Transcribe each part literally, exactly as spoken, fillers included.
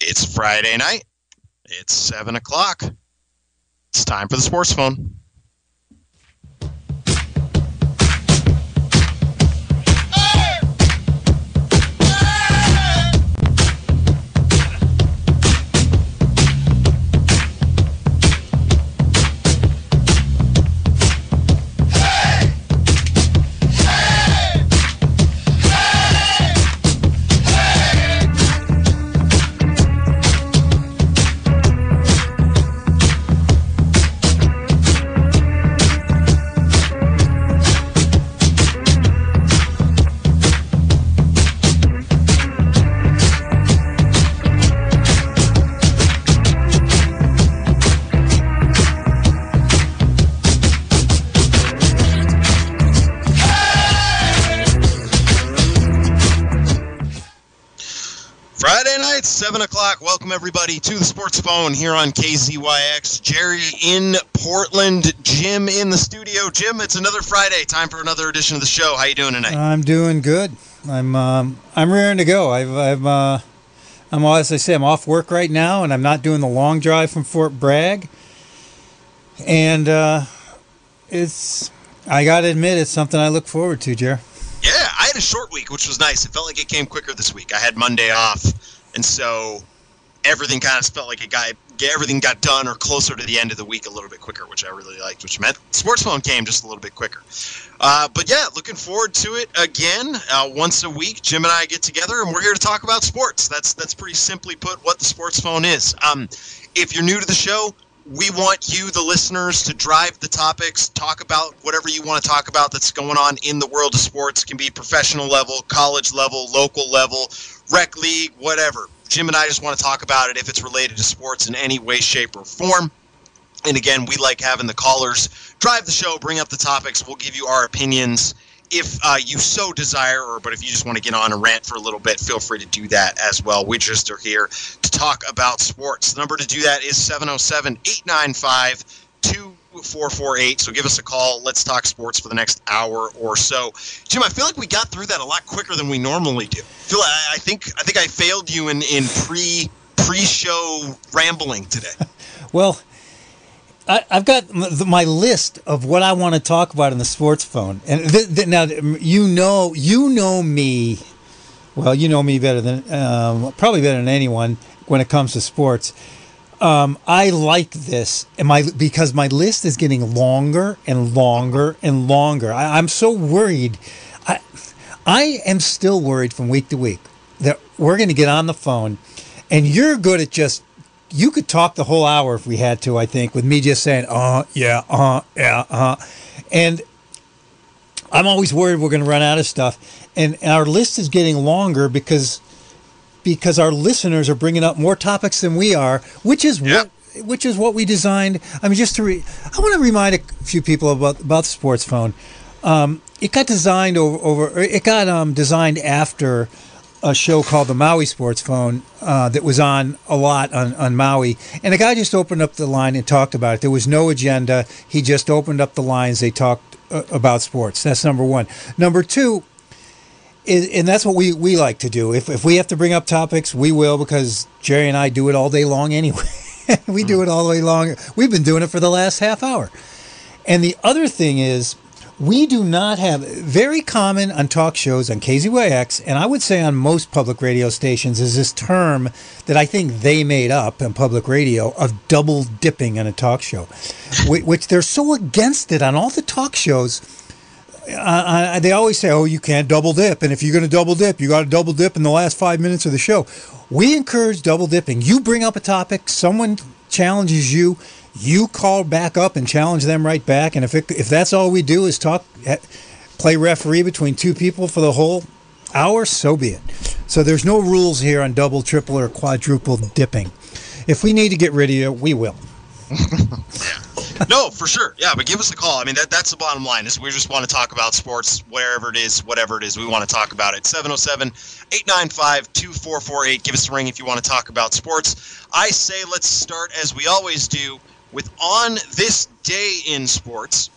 It's Friday night. It's seven o'clock. It's time for the Sports Phone. seven o'clock. Welcome, everybody, to the Sports Phone here on K Z Y X. Jerry in Portland, Jim in the studio. Jim, it's another Friday. Time for another edition of the show. How you doing tonight? I'm doing good. I'm um, I'm rearing to go. I've, I've uh, I'm as I say, I'm off work right now, and I'm not doing the long drive from Fort Bragg. And uh, it's I gotta admit, it's something I look forward to, Jerry. Yeah, I had a short week, which was nice. It felt like it came quicker this week. I had Monday off. And so everything kind of felt like it got, everything got done or closer to the end of the week a little bit quicker, which I really liked, which meant Sports Phone came just a little bit quicker. Uh, but, yeah, looking forward to it again. Uh, once a week, Jim and I get together, and we're here to talk about sports. That's that's pretty simply put what the Sports Phone is. Um, if you're new to the show, we want you, the listeners, to drive the topics, talk about whatever you want to talk about that's going on in the world of sports. It can be professional level, college level, local level, rec league, whatever. Jim and I just want to talk about it if it's related to sports in any way, shape, or form. And again, we like having the callers drive the show, bring up the topics. We'll give you our opinions if uh, you so desire, or but if you just want to get on a rant for a little bit, feel free to do that as well. We just are here to talk about sports. The number to do that is seven oh seven, eight nine five, two four four eight. So give us a call. Let's talk sports for the next hour or so. Jim, I feel like we got through that a lot quicker than we normally do. I feel I, I think I think I failed you in, in pre pre-show rambling today. Well, I, I've got my list of what I want to talk about in the Sports Phone, and th- th- now you know you know me. Well, you know me better than um, probably better than anyone when it comes to sports. Um, I like this, and my because my list is getting longer and longer and longer. I, I'm so worried. I I am still worried from week to week that we're going to get on the phone, and you're good at just. You could talk the whole hour if we had to, I think, with me just saying, uh, yeah, uh, yeah, uh. And I'm always worried we're going to run out of stuff. And our list is getting longer because because our listeners are bringing up more topics than we are, which is yep. what which is what we designed. I mean, just to re- I want to remind a few people about about the Sports Phone. Um, it got designed over, over it got um, designed after a show called the Maui Sports Phone uh, that was on a lot on, on Maui. And a guy just opened up the line and talked about it. There was no agenda. He just opened up the lines. They talked uh, about sports. That's number one. Number two, is, and that's what we, we like to do. If if we have to bring up topics, we will, because Jerry and I do it all day long anyway. we do it all day long. We've been doing it for the last half hour. And the other thing is, we do not have, very common on talk shows on K Z Y X, and I would say on most public radio stations, is this term that I think they made up in public radio of double dipping in a talk show, which they're so against it on all the talk shows. Uh, they always say, oh, you can't double dip. And if you're going to double dip, you got to double dip in the last five minutes of the show. We encourage double dipping. You bring up a topic, someone challenges you, you call back up and challenge them right back. And if it, if that's all we do is talk, play referee between two people for the whole hour, so be it. So there's no rules here on double, triple, or quadruple dipping. If we need to get rid of you, we will. Yeah. No, for sure. Yeah, but give us a call. I mean, that that's the bottom line. Is we just want to talk about sports, wherever it is, whatever it is, we want to talk about it. seven oh seven, eight nine five, two four four eight. Give us a ring if you want to talk about sports. I say let's start, as we always do, with On This Day in Sports,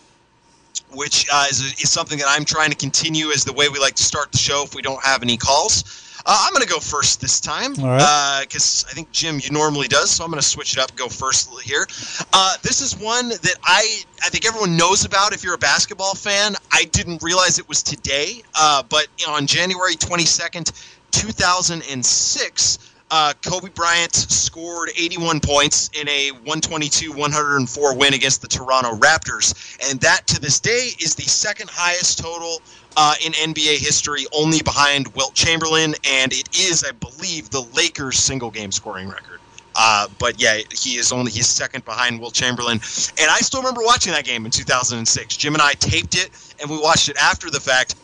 which uh, is, is something that I'm trying to continue as the way we like to start the show if we don't have any calls. Uh, I'm going to go first this time because right. uh, I think, Jim, you normally does, so I'm going to switch it up and go first here. Uh, this is one that I, I think everyone knows about if you're a basketball fan. I didn't realize it was today, uh, but on January twenty-second, two thousand six, Uh, Kobe Bryant scored eighty-one points in a one twenty-two to one oh four win against the Toronto Raptors. And that, to this day, is the second highest total uh, in N B A history, only behind Wilt Chamberlain. And it is, I believe, the Lakers' single-game scoring record. Uh, but, yeah, he is only he's second behind Wilt Chamberlain. And I still remember watching that game in two thousand six. Jim and I taped it, and we watched it after the fact.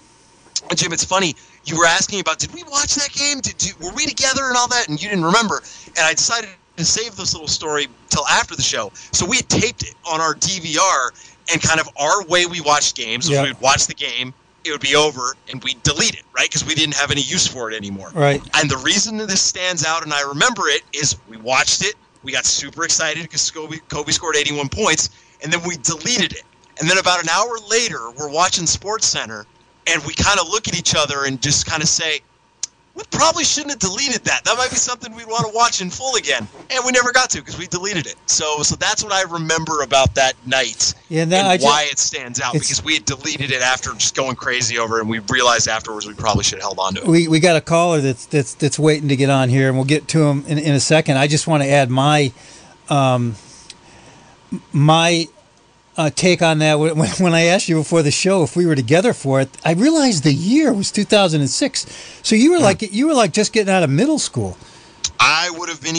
But, Jim, it's funny. You were asking about, did we watch that game? Did, did were we together and all that? And you didn't remember. And I decided to save this little story till after the show. So we had taped it on our D V R, and kind of our way we watched games. Yeah. We would watch the game, it would be over, and we'd delete it, right? Because we didn't have any use for it anymore. Right. And the reason that this stands out, and I remember it, is we watched it. We got super excited because Kobe, Kobe scored eighty-one points, and then we deleted it. And then about an hour later, we're watching SportsCenter. And we kind of look at each other and just kind of say, we probably shouldn't have deleted that. That might be something we'd want to watch in full again. And we never got to because we deleted it. So so that's what I remember about that night yeah, that, and I why just, it stands out. Because we had deleted it after just going crazy over it, and we realized afterwards we probably should have held on to it. We we got a caller that's, that's, that's waiting to get on here, and we'll get to him in, in a second. I just want to add my um, my... Uh, take on that. When, when I asked you before the show if we were together for it, I realized the year was two thousand six. So you were like you were like just getting out of middle school. I would have been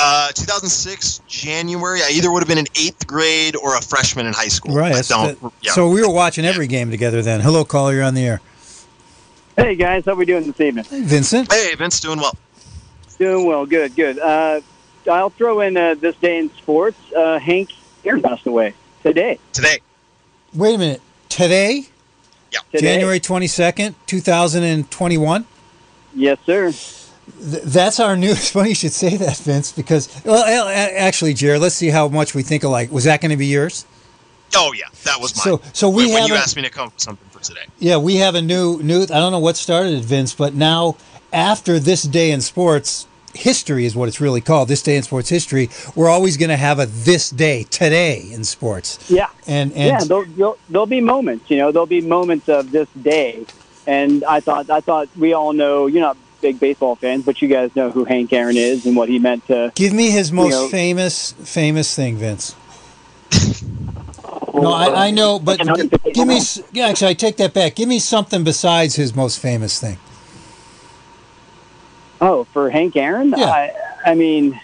uh, two thousand six January. I either would have been in eighth grade or a freshman in high school. Right. I don't, that, yeah. So we were watching every game together then. Hello, caller. You're on the air. Hey guys, how are we doing this evening? Hey, Vincent. Hey, Vince. Doing well. Doing well. Good. Good. Uh, I'll throw in uh, this day in sports. Uh, Hank Aaron passed away. Today. Today. Wait a minute. Today? Yeah. Today. January twenty-second, two thousand twenty-one? Yes, sir. Th- that's our new... It's funny you should say that, Vince, because... Well, actually, Jared, let's see how much we think alike. Was that going to be yours? Oh, yeah. That was mine. So, so we when, have when you a, asked me to come for something for today. Yeah, we have a new... new. I don't know what started it, Vince, but now, after this day in sports... History is what it's really called. This day in sports history. We're always going to have a this day today in sports. Yeah, and, and yeah, there'll, there'll, there'll be moments. You know, there'll be moments of this day. And I thought, I thought we all know. You're not big baseball fans, but you guys know who Hank Aaron is and what he meant to. Give me his most you know, famous famous thing, Vince. No, I, I know, but give me. Yeah, actually, I take that back. Give me something besides his most famous thing. Oh, for Hank Aaron? Yeah. I, I mean,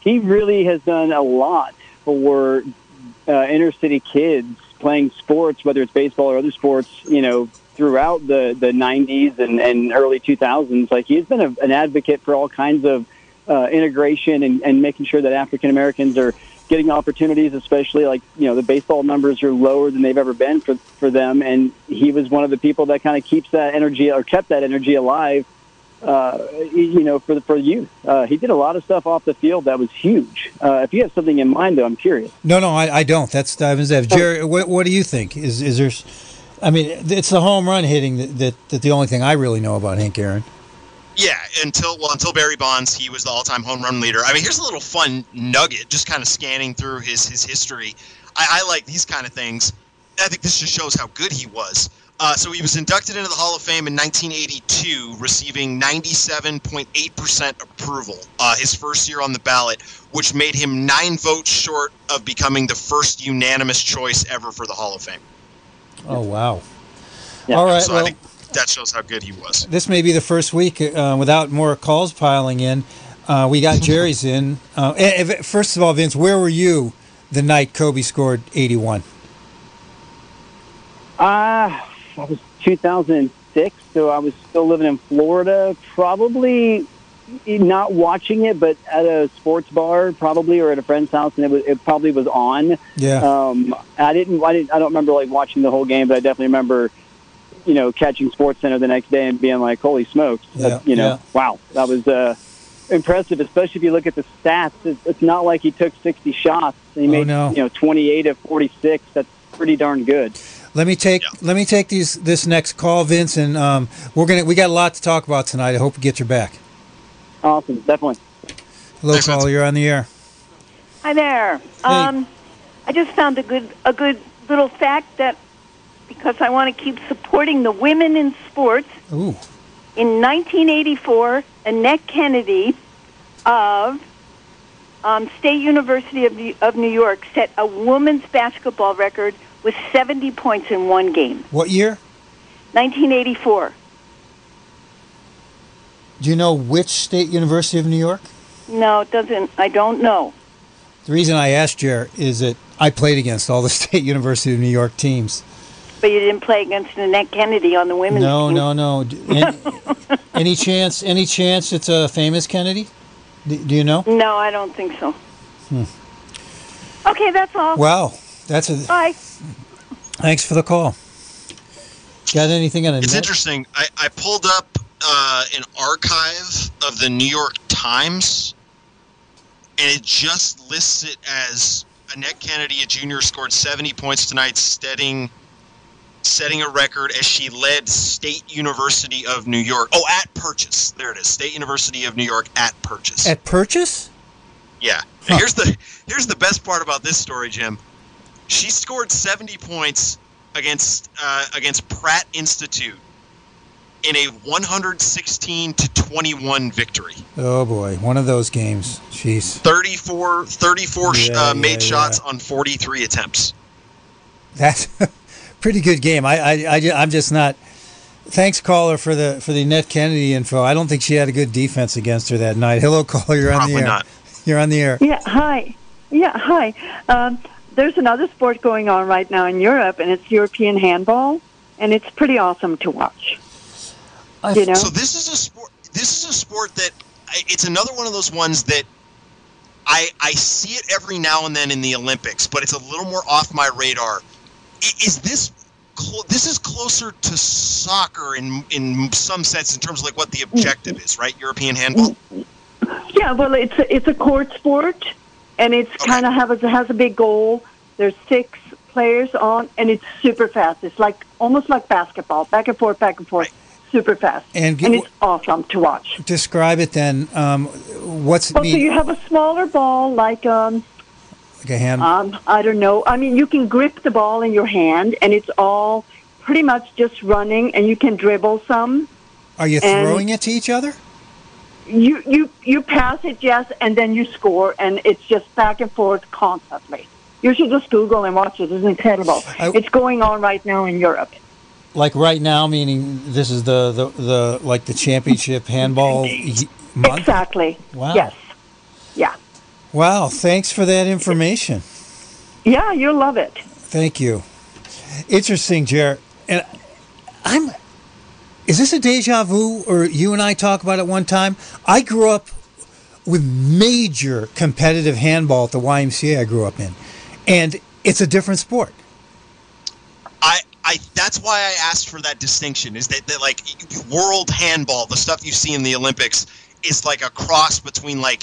he really has done a lot for uh, inner-city kids playing sports, whether it's baseball or other sports, you know, throughout the, the nineties and, and early two thousands. Like, he's been a, an advocate for all kinds of uh, integration and, and making sure that African-Americans are getting opportunities, especially, like, you know, the baseball numbers are lower than they've ever been for, for them, and he was one of the people that kind of keeps that energy or kept that energy alive. Uh, you know, for the for youth, uh, he did a lot of stuff off the field that was huge. Uh, if you have something in mind, though, I'm curious. No, no, I, I don't. That's I was that. Jerry, what, what do you think? Is is there? I mean, it's the home run hitting that that, that the only thing I really know about Hank Aaron. Yeah, until well, until Barry Bonds, he was the all-time home run leader. I mean, here's a little fun nugget, just kind of scanning through his his history. I, I like these kind of things. I think this just shows how good he was. Uh, so he was inducted into the Hall of Fame in nineteen eighty-two, receiving ninety-seven point eight percent approval uh, his first year on the ballot, which made him nine votes short of becoming the first unanimous choice ever for the Hall of Fame. Oh, wow. Yeah. All right. So well, I think that shows how good he was. This may be the first week uh, without more calls piling in. Uh, we got Jerry's in. Uh, first of all, Vince, where were you the night Kobe scored eighty-one? Ah. Uh, I was two thousand six, so I was still living in Florida, probably not watching it, but at a sports bar probably or at a friend's house, and it was, it probably was on. Yeah. Um, I didn't, I didn't, I don't remember like watching the whole game, but I definitely remember, you know, catching SportsCenter the next day and being like, "Holy smokes!" Yeah, that, you know, yeah. Wow, that was uh, impressive, especially if you look at the stats. It's, it's not like he took sixty shots; he made oh, no. you know twenty-eight of forty-six. That's pretty darn good. Let me take yeah. let me take these this next call, Vince, and um, we're gonna we got a lot to talk about tonight. I hope we get your back. Awesome, definitely. Hello, Thanks, caller. You're on the air. Hi there. Hey. Um, I just found a good a good little fact that because I want to keep supporting the women in sports. Ooh. In nineteen eighty-four, Annette Kennedy of um, State University of New, of New York set a women's basketball record with seventy points in one game. What year? nineteen eighty-four. Do you know which State University of New York? No, it doesn't. I don't know. The reason I asked you is that I played against all the State University of New York teams. But you didn't play against Annette Kennedy on the women's no, team. No, no, no. Any, any chance? Any chance it's a famous Kennedy? Do, do you know? No, I don't think so. Hmm. Okay, that's all. Wow, that's a. Bye. Thanks for the call. Got anything on Annette? It's interesting. I, I pulled up uh, an archive of the New York Times, and it just lists it as Annette Kennedy, a junior, scored seventy points tonight, steadying. setting a record as she led State University of New York. Oh, at Purchase. There it is. State University of New York at Purchase. At Purchase? Yeah. Huh. Here's the here's the best part about this story, Jim. She scored seventy points against uh, against Pratt Institute in a one hundred sixteen to twenty-one victory. Oh boy, one of those games. Jeez. thirty-four, thirty-four yeah, uh, made yeah, shots yeah. on forty-three attempts. That's pretty good game. I, I, I, I'm just not. Thanks, caller, for the for the Annette Kennedy info. I don't think she had a good defense against her that night. Hello, caller. You're Probably on the air. Not. You're on the air. Yeah. Hi. Yeah. Hi. Um, there's another sport going on right now in Europe, and it's European handball, and it's pretty awesome to watch. I, you know. So this is a sport. This is a sport that it's another one of those ones that I I see it every now and then in the Olympics, but it's a little more off my radar. Is this this is closer to soccer in in some sense in terms of like what the objective is, right? European handball. Yeah, well, it's a, it's a court sport, and it's okay. kind of have a, has a big goal. There's six players on, and it's super fast. It's like almost like basketball, back and forth, back and forth, right. super fast, and, and it's awesome to watch. Describe it then. Um, what's it well, mean? So you have a smaller ball, like um. Like a hand? Um, I don't know. I mean, you can grip the ball in your hand, and it's all pretty much just running, and you can dribble some. Are you throwing it to each other? You you you pass it, yes, and then you score, and it's just back and forth constantly. You should just Google and watch it. It's incredible. I, it's going on right now in Europe. Like right now, meaning this is the, the, the like the championship handball month? Exactly. Wow. Yes. Yeah. Wow, thanks for that information. Yeah, you'll love it. Thank you. Interesting, Jer. And I'm is this a deja vu or you and I talk about it one time? I grew up with major competitive handball at the Y M C A I grew up in. And it's a different sport. I I that's why I asked for that distinction, is that, that like world handball, the stuff you see in the Olympics, is like a cross between like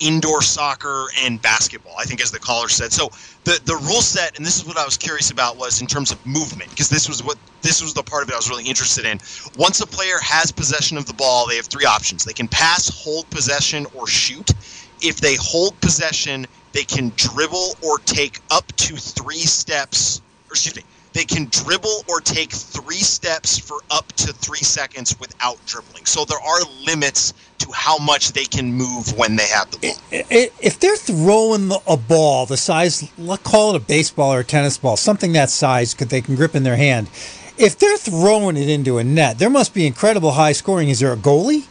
indoor soccer and basketball, I think, as the caller said. So the the rule set, and this is what I was curious about, was in terms of movement, because this was what this was the part of it I was really interested in. Once a player has possession of the ball, they have three options. They can pass, hold possession, or shoot. If they hold possession, they can dribble or take up to three steps, or excuse me, they can dribble or take three steps for up to three seconds without dribbling. So there are limits to how much they can move when they have the ball. If they're throwing a ball the size, let's call it a baseball or a tennis ball, something that size because they can grip in their hand. If they're throwing it into a net, there must be incredible high scoring. Is there a goalie?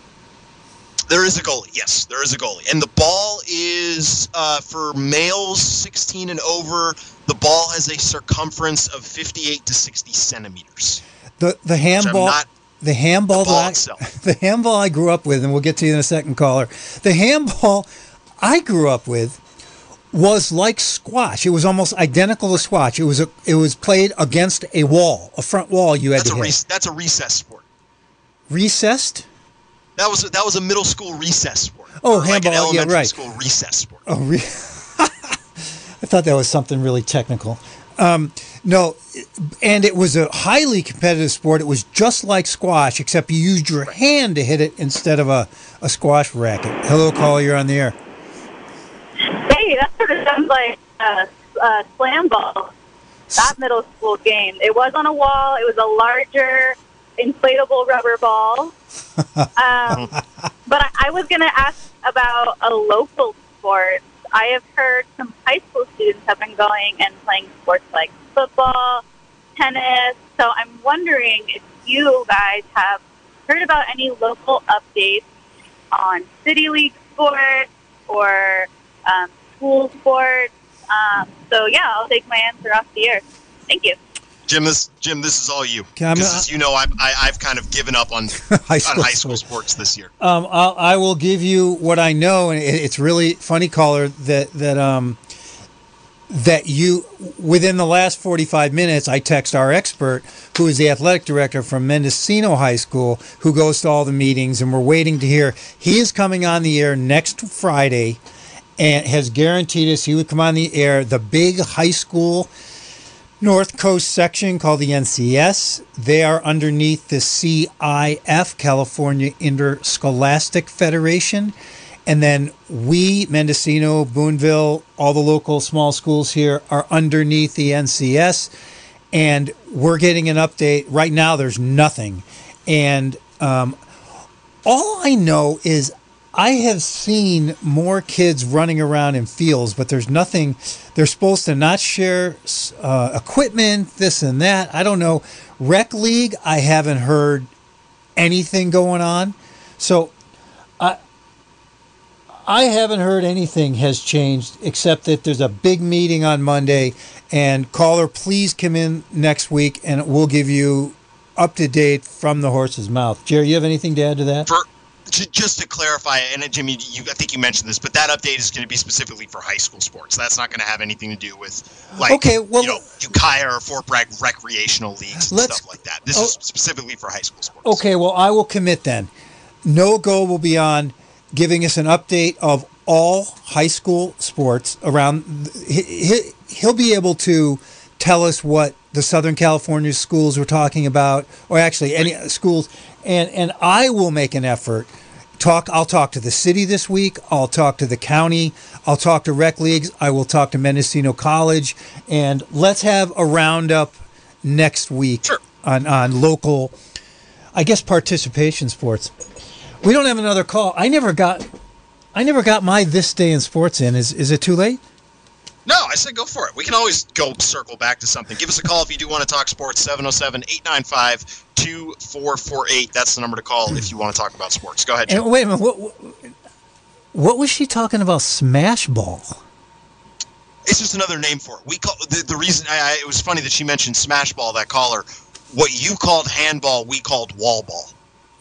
There is a goalie, yes. There is a goalie. And the ball is, uh, for males sixteen and over, the ball has a circumference of fifty-eight to sixty centimeters. The the handball... The handball, the, that I, the handball I grew up with, and we'll get to you in a second, caller. The handball I grew up with was like squash. It was almost identical to squash. It was a, it was played against a wall, a front wall. You had that's to a hit. Re- that's a recess sport. Recessed? That was a, that was a middle school recess sport. Oh, handball, like an elementary yeah, right. school recess sport. Oh, re- I thought that was something really technical. Um, No, and it was a highly competitive sport. It was just like squash, except you used your hand to hit it instead of a, a squash racket. Hello, caller, you're on the air. Hey, that sort of sounds like a, a slam ball, that middle school game. It was on a wall. It was a larger inflatable rubber ball. Um, but I, I was going to ask about a local sport. I have heard some high school students have been going and playing sports like football, tennis. So I'm wondering if you guys have heard about any local updates on city league sports or um, school sports. Um, so, yeah, I'll take my answer off the air. Thank you. Jim, this Jim, this is all you. Because, as you know, I've, I, I've kind of given up on, high, school on high school sports this year. Um, I'll, I will give you what I know, and it, it's really funny, caller, that that um that you, within the last forty-five minutes, I text our expert, who is the athletic director from Mendocino High School, who goes to all the meetings, and we're waiting to hear. He is coming on the air next Friday and has guaranteed us he would come on the air. The big high school North Coast section called the N C S. They are underneath the C I F, California Interscholastic Federation. And then we, Mendocino, Boonville, all the local small schools here are underneath the N C S. And we're getting an update. Right now, there's nothing. And um, all I know is I have seen more kids running around in fields, but there's nothing. They're supposed to not share uh, equipment, this and that. I don't know. Rec League, I haven't heard anything going on. So I, I haven't heard anything has changed, except that there's a big meeting on Monday. And caller, please come in next week, and we'll give you up to date from the horse's mouth. Jerry, you have anything to add to that? For- Just to clarify, and Jimmy, you, I think you mentioned this, but that update is going to be specifically for high school sports. That's not going to have anything to do with, like, okay, well, you know, Ukiah or Fort Bragg recreational leagues and stuff like that. This oh, is specifically for high school sports. Okay, well, I will commit then. No Go will be on giving us an update of all high school sports around. He'll be able to tell us what the Southern California schools were talking about, or actually any schools, and and I will make an effort. Talk. I'll talk to the city this week. I'll talk to the county. I'll talk to rec leagues. I will talk to Mendocino College, and let's have a roundup next week sure. on on local, I guess, participation sports. We don't have another call. I never got, I never got my This Day in Sports in. Is is it too late? No, I said go for it. We can always go circle back to something. Give us a call if you do want to talk sports, seven oh seven, eight nine five, two four four eight. That's the number to call if you want to talk about sports. Go ahead, Jim. And wait a minute. What, what, what was she talking about, smash ball? It's just another name for it. We call the, the reason I, I, it was funny that she mentioned smash ball, that caller. What you called handball, we called wall ball.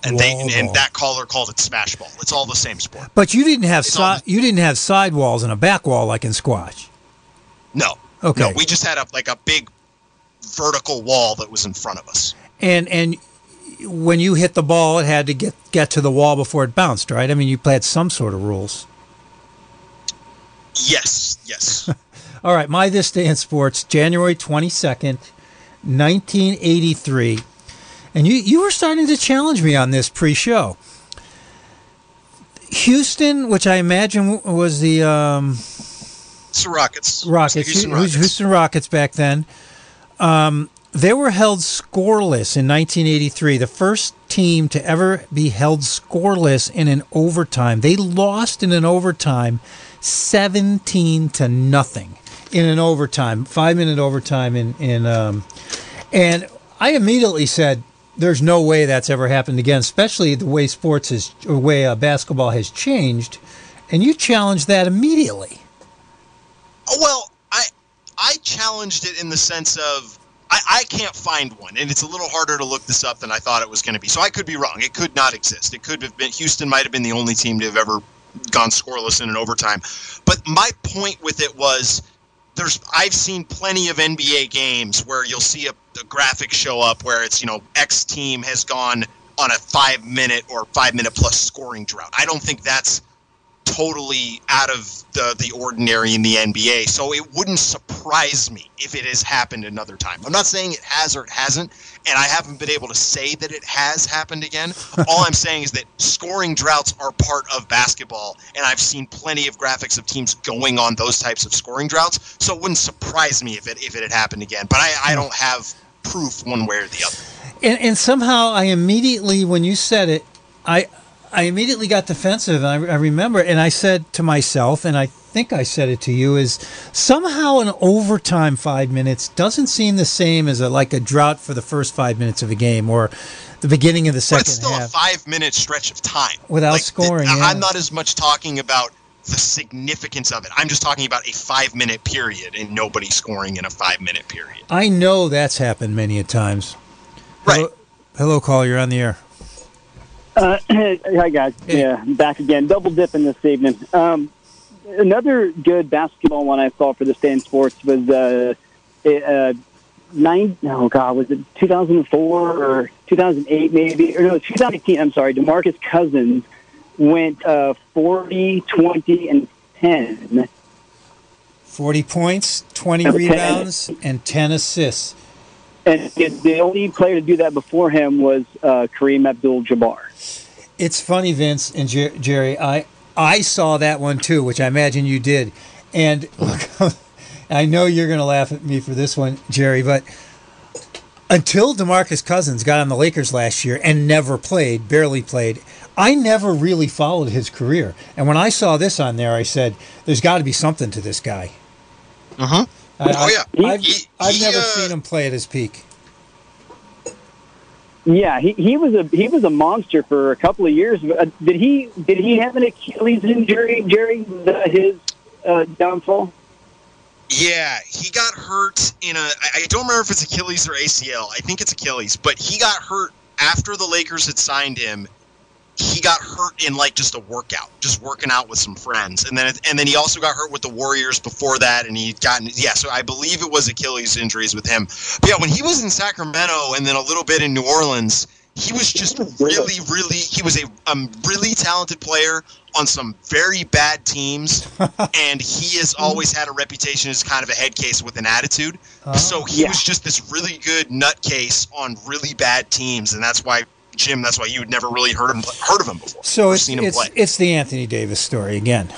And wall they and, and that caller called it smash ball. It's all the same sport. But you didn't have si- the- you didn't have sidewalls and a back wall like in squash. No, okay. No, we just had a, like a big vertical wall that was in front of us. And and when you hit the ball, it had to get, get to the wall before it bounced, right? I mean, you played some sort of rules. Yes, yes. All right, my This Day in Sports, January twenty-second, nineteen eighty-three. And you, you were starting to challenge me on this pre-show. Houston, which I imagine was the... Um, It's the Rockets. Rockets. The Houston, Rockets. Houston Rockets back then. Um, they were held scoreless in nineteen eighty-three, the first team to ever be held scoreless in an overtime. They lost in an overtime seventeen to nothing in an overtime, five-minute overtime. in, in um, And I immediately said, there's no way that's ever happened again, especially the way sports is, the way uh, basketball has changed. And you challenged that immediately. Well, I I challenged it in the sense of I, I can't find one, and it's a little harder to look this up than I thought it was going to be. So I could be wrong. It could not exist. It could have been Houston might have been the only team to have ever gone scoreless in an overtime. But my point with it was there's I've seen plenty of N B A games where you'll see a, a graphic show up where it's, you know, X team has gone on a five minute or five minute plus scoring drought. I don't think that's totally out of the, the ordinary in the N B A. So it wouldn't surprise me if it has happened another time. I'm not saying it has or it hasn't, and I haven't been able to say that it has happened again. All I'm saying is that scoring droughts are part of basketball, and I've seen plenty of graphics of teams going on those types of scoring droughts. So it wouldn't surprise me if it if it had happened again. But I, I don't have proof one way or the other. And, and somehow I immediately, when you said it, I I immediately got defensive. I, I remember, and I said to myself, and I think I said it to you, is somehow an overtime five minutes doesn't seem the same as a, like a drought for the first five minutes of a game or the beginning of the second half. But it's still half. a five-minute stretch of time. Without like scoring, the, yeah. I'm not as much talking about the significance of it. I'm just talking about a five-minute period and nobody scoring in a five-minute period. I know that's happened many a times. Right. Hello, hello caller, you're on the air. Uh, hi, guys. Yeah, back again. Double dipping this evening. Um, another good basketball one I saw for the Stan Sports was uh, uh, nine. Oh God, was it two thousand four or two thousand eight? Maybe or no, two thousand eighteen. I'm sorry. DeMarcus Cousins went uh, forty, twenty, and ten. Forty points, twenty and rebounds, ten. And ten assists. And the only player to do that before him was uh, Kareem Abdul-Jabbar. It's funny, Vince and Jer- Jerry, I I saw that one too, which I imagine you did. And look, I know you're going to laugh at me for this one, Jerry, but until DeMarcus Cousins got on the Lakers last year and never played, barely played, I never really followed his career. And when I saw this on there, I said, there's got to be something to this guy. Uh-huh. I, oh yeah, I've, he, I've he, never uh, seen him play at his peak. Yeah, he, he was a he was a monster for a couple of years. Uh, did he did he have an Achilles injury during the, his uh, downfall? Yeah, he got hurt in a. I don't remember if it's Achilles or A C L. I think it's Achilles, but he got hurt after the Lakers had signed him. He got hurt in like just a workout, just working out with some friends, and then and then he also got hurt with the Warriors before that, and he'd gotten yeah. So I believe it was Achilles injuries with him. But yeah, when he was in Sacramento and then a little bit in New Orleans, he was just really, really he was a um, really talented player on some very bad teams, and he has always had a reputation as kind of a head case with an attitude. Uh, so he yeah. was just this really good nutcase on really bad teams, and that's why. Jim, that's why you had never really heard him heard of him before. So it's seen him it's, play. It's the Anthony Davis story again.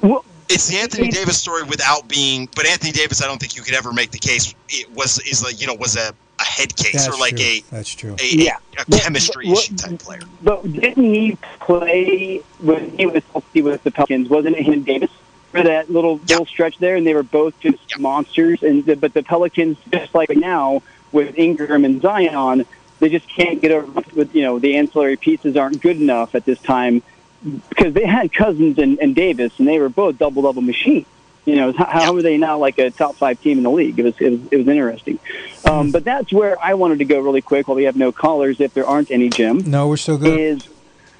Well, it's the Anthony Davis story without being, but Anthony Davis, I don't think you could ever make the case. It was is like you know was a, a head case that's or like true. a that's true a, yeah. a, a but, chemistry but, issue type player. But didn't he play when he was healthy with the Pelicans? Wasn't it him and Davis for that little yeah. little stretch there? And they were both just yeah. monsters. And the, but the Pelicans, just like now with Ingram and Zion. They just can't get over with, you know, the ancillary pieces aren't good enough at this time because they had Cousins and, and Davis, and they were both double-double machines. You know, how, how are they now like a top-five team in the league? It was it was, it was interesting. Um, but that's where I wanted to go really quick while we have no callers, if there aren't any, Jim. No, we're still good. Is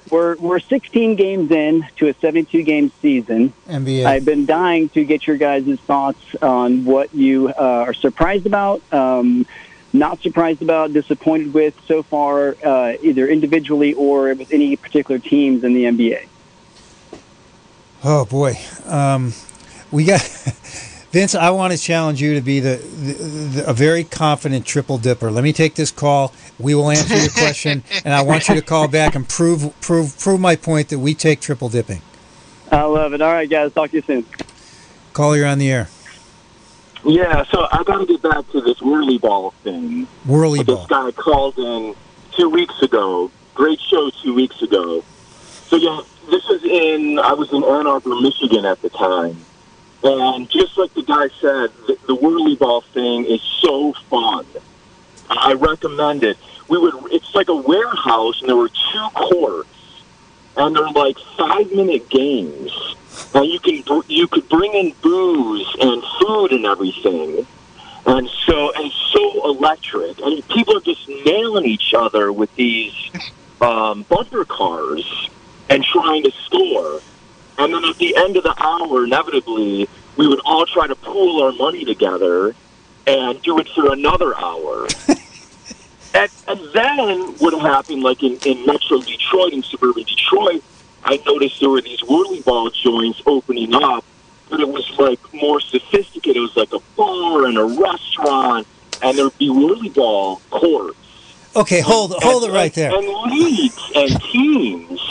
we're, we're sixteen games in to a seventy-two game season. N B A. I've been dying to get your guys' thoughts on what you uh, are surprised about. Um Not surprised about, disappointed with so far, uh, either individually or with any particular teams in the N B A. Oh boy, um, we got Vince. I want to challenge you to be the, the, the a very confident triple dipper. Let me take this call. We will answer your question, and I want you to call back and prove prove prove my point that we take triple dipping. I love it. All right, guys, talk to you soon. Call, you're on the air. Yeah, so I got to get back to this whirly ball thing. Whirly ball. This guy called in two weeks ago. Great show two weeks ago. So, yeah, this was in, I was in Ann Arbor, Michigan at the time. And just like the guy said, the, the whirly ball thing is so fun. I recommend it. We would, it's like a warehouse, and there were two courts. And they're like five-minute games. And you can you could bring in booze and food and everything, and so and so electric. And people are just nailing each other with these um, bumper cars and trying to score. And then at the end of the hour, inevitably, we would all try to pool our money together and do it for another hour. and, and then what happened, like in, in Metro Detroit and suburban Detroit. I noticed there were these whirly ball joints opening up, but it was like more sophisticated. It was like a bar and a restaurant, and there'd be whirly ball courts. Okay, hold and, hold and, it right there. And leagues and teams,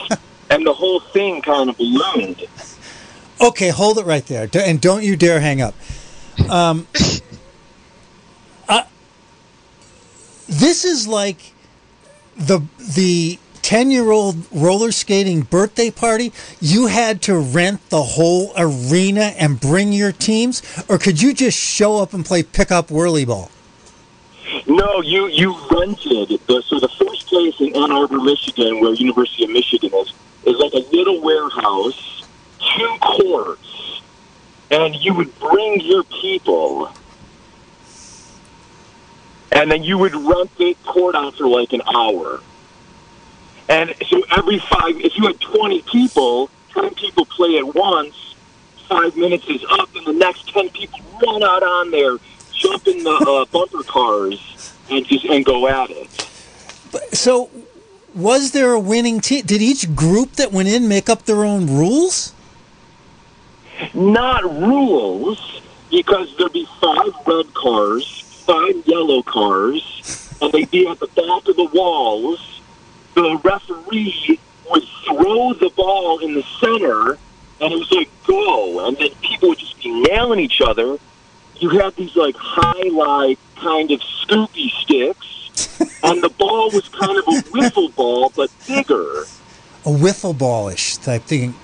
and the whole thing kind of ballooned. Okay, hold it right there, and don't you dare hang up. Um, uh, this is like the the ten-year-old roller skating birthday party. You had to rent the whole arena and bring your teams, or could you just show up and play pickup whirly ball? No, you, you rented. The, so the first place in Ann Arbor, Michigan, where University of Michigan is, is like a little warehouse, two courts, and you would bring your people, and then you would rent the court out for like an hour. And so every five, if you had twenty people, ten people play at once, five minutes is up, and the next ten people run out on there, jump in the uh, bumper cars, and just and go at it. So was there a winning team? Did each group that went in make up their own rules? Not rules, because there'd be five red cars, five yellow cars, and they'd be at the back of the walls. The referee would throw the ball in the center, and it was like, go. And then people would just be nailing each other. You had these, like, high-light kind of scoopy sticks, and the ball was kind of a wiffle ball, but bigger. A wiffle ball-ish type thing.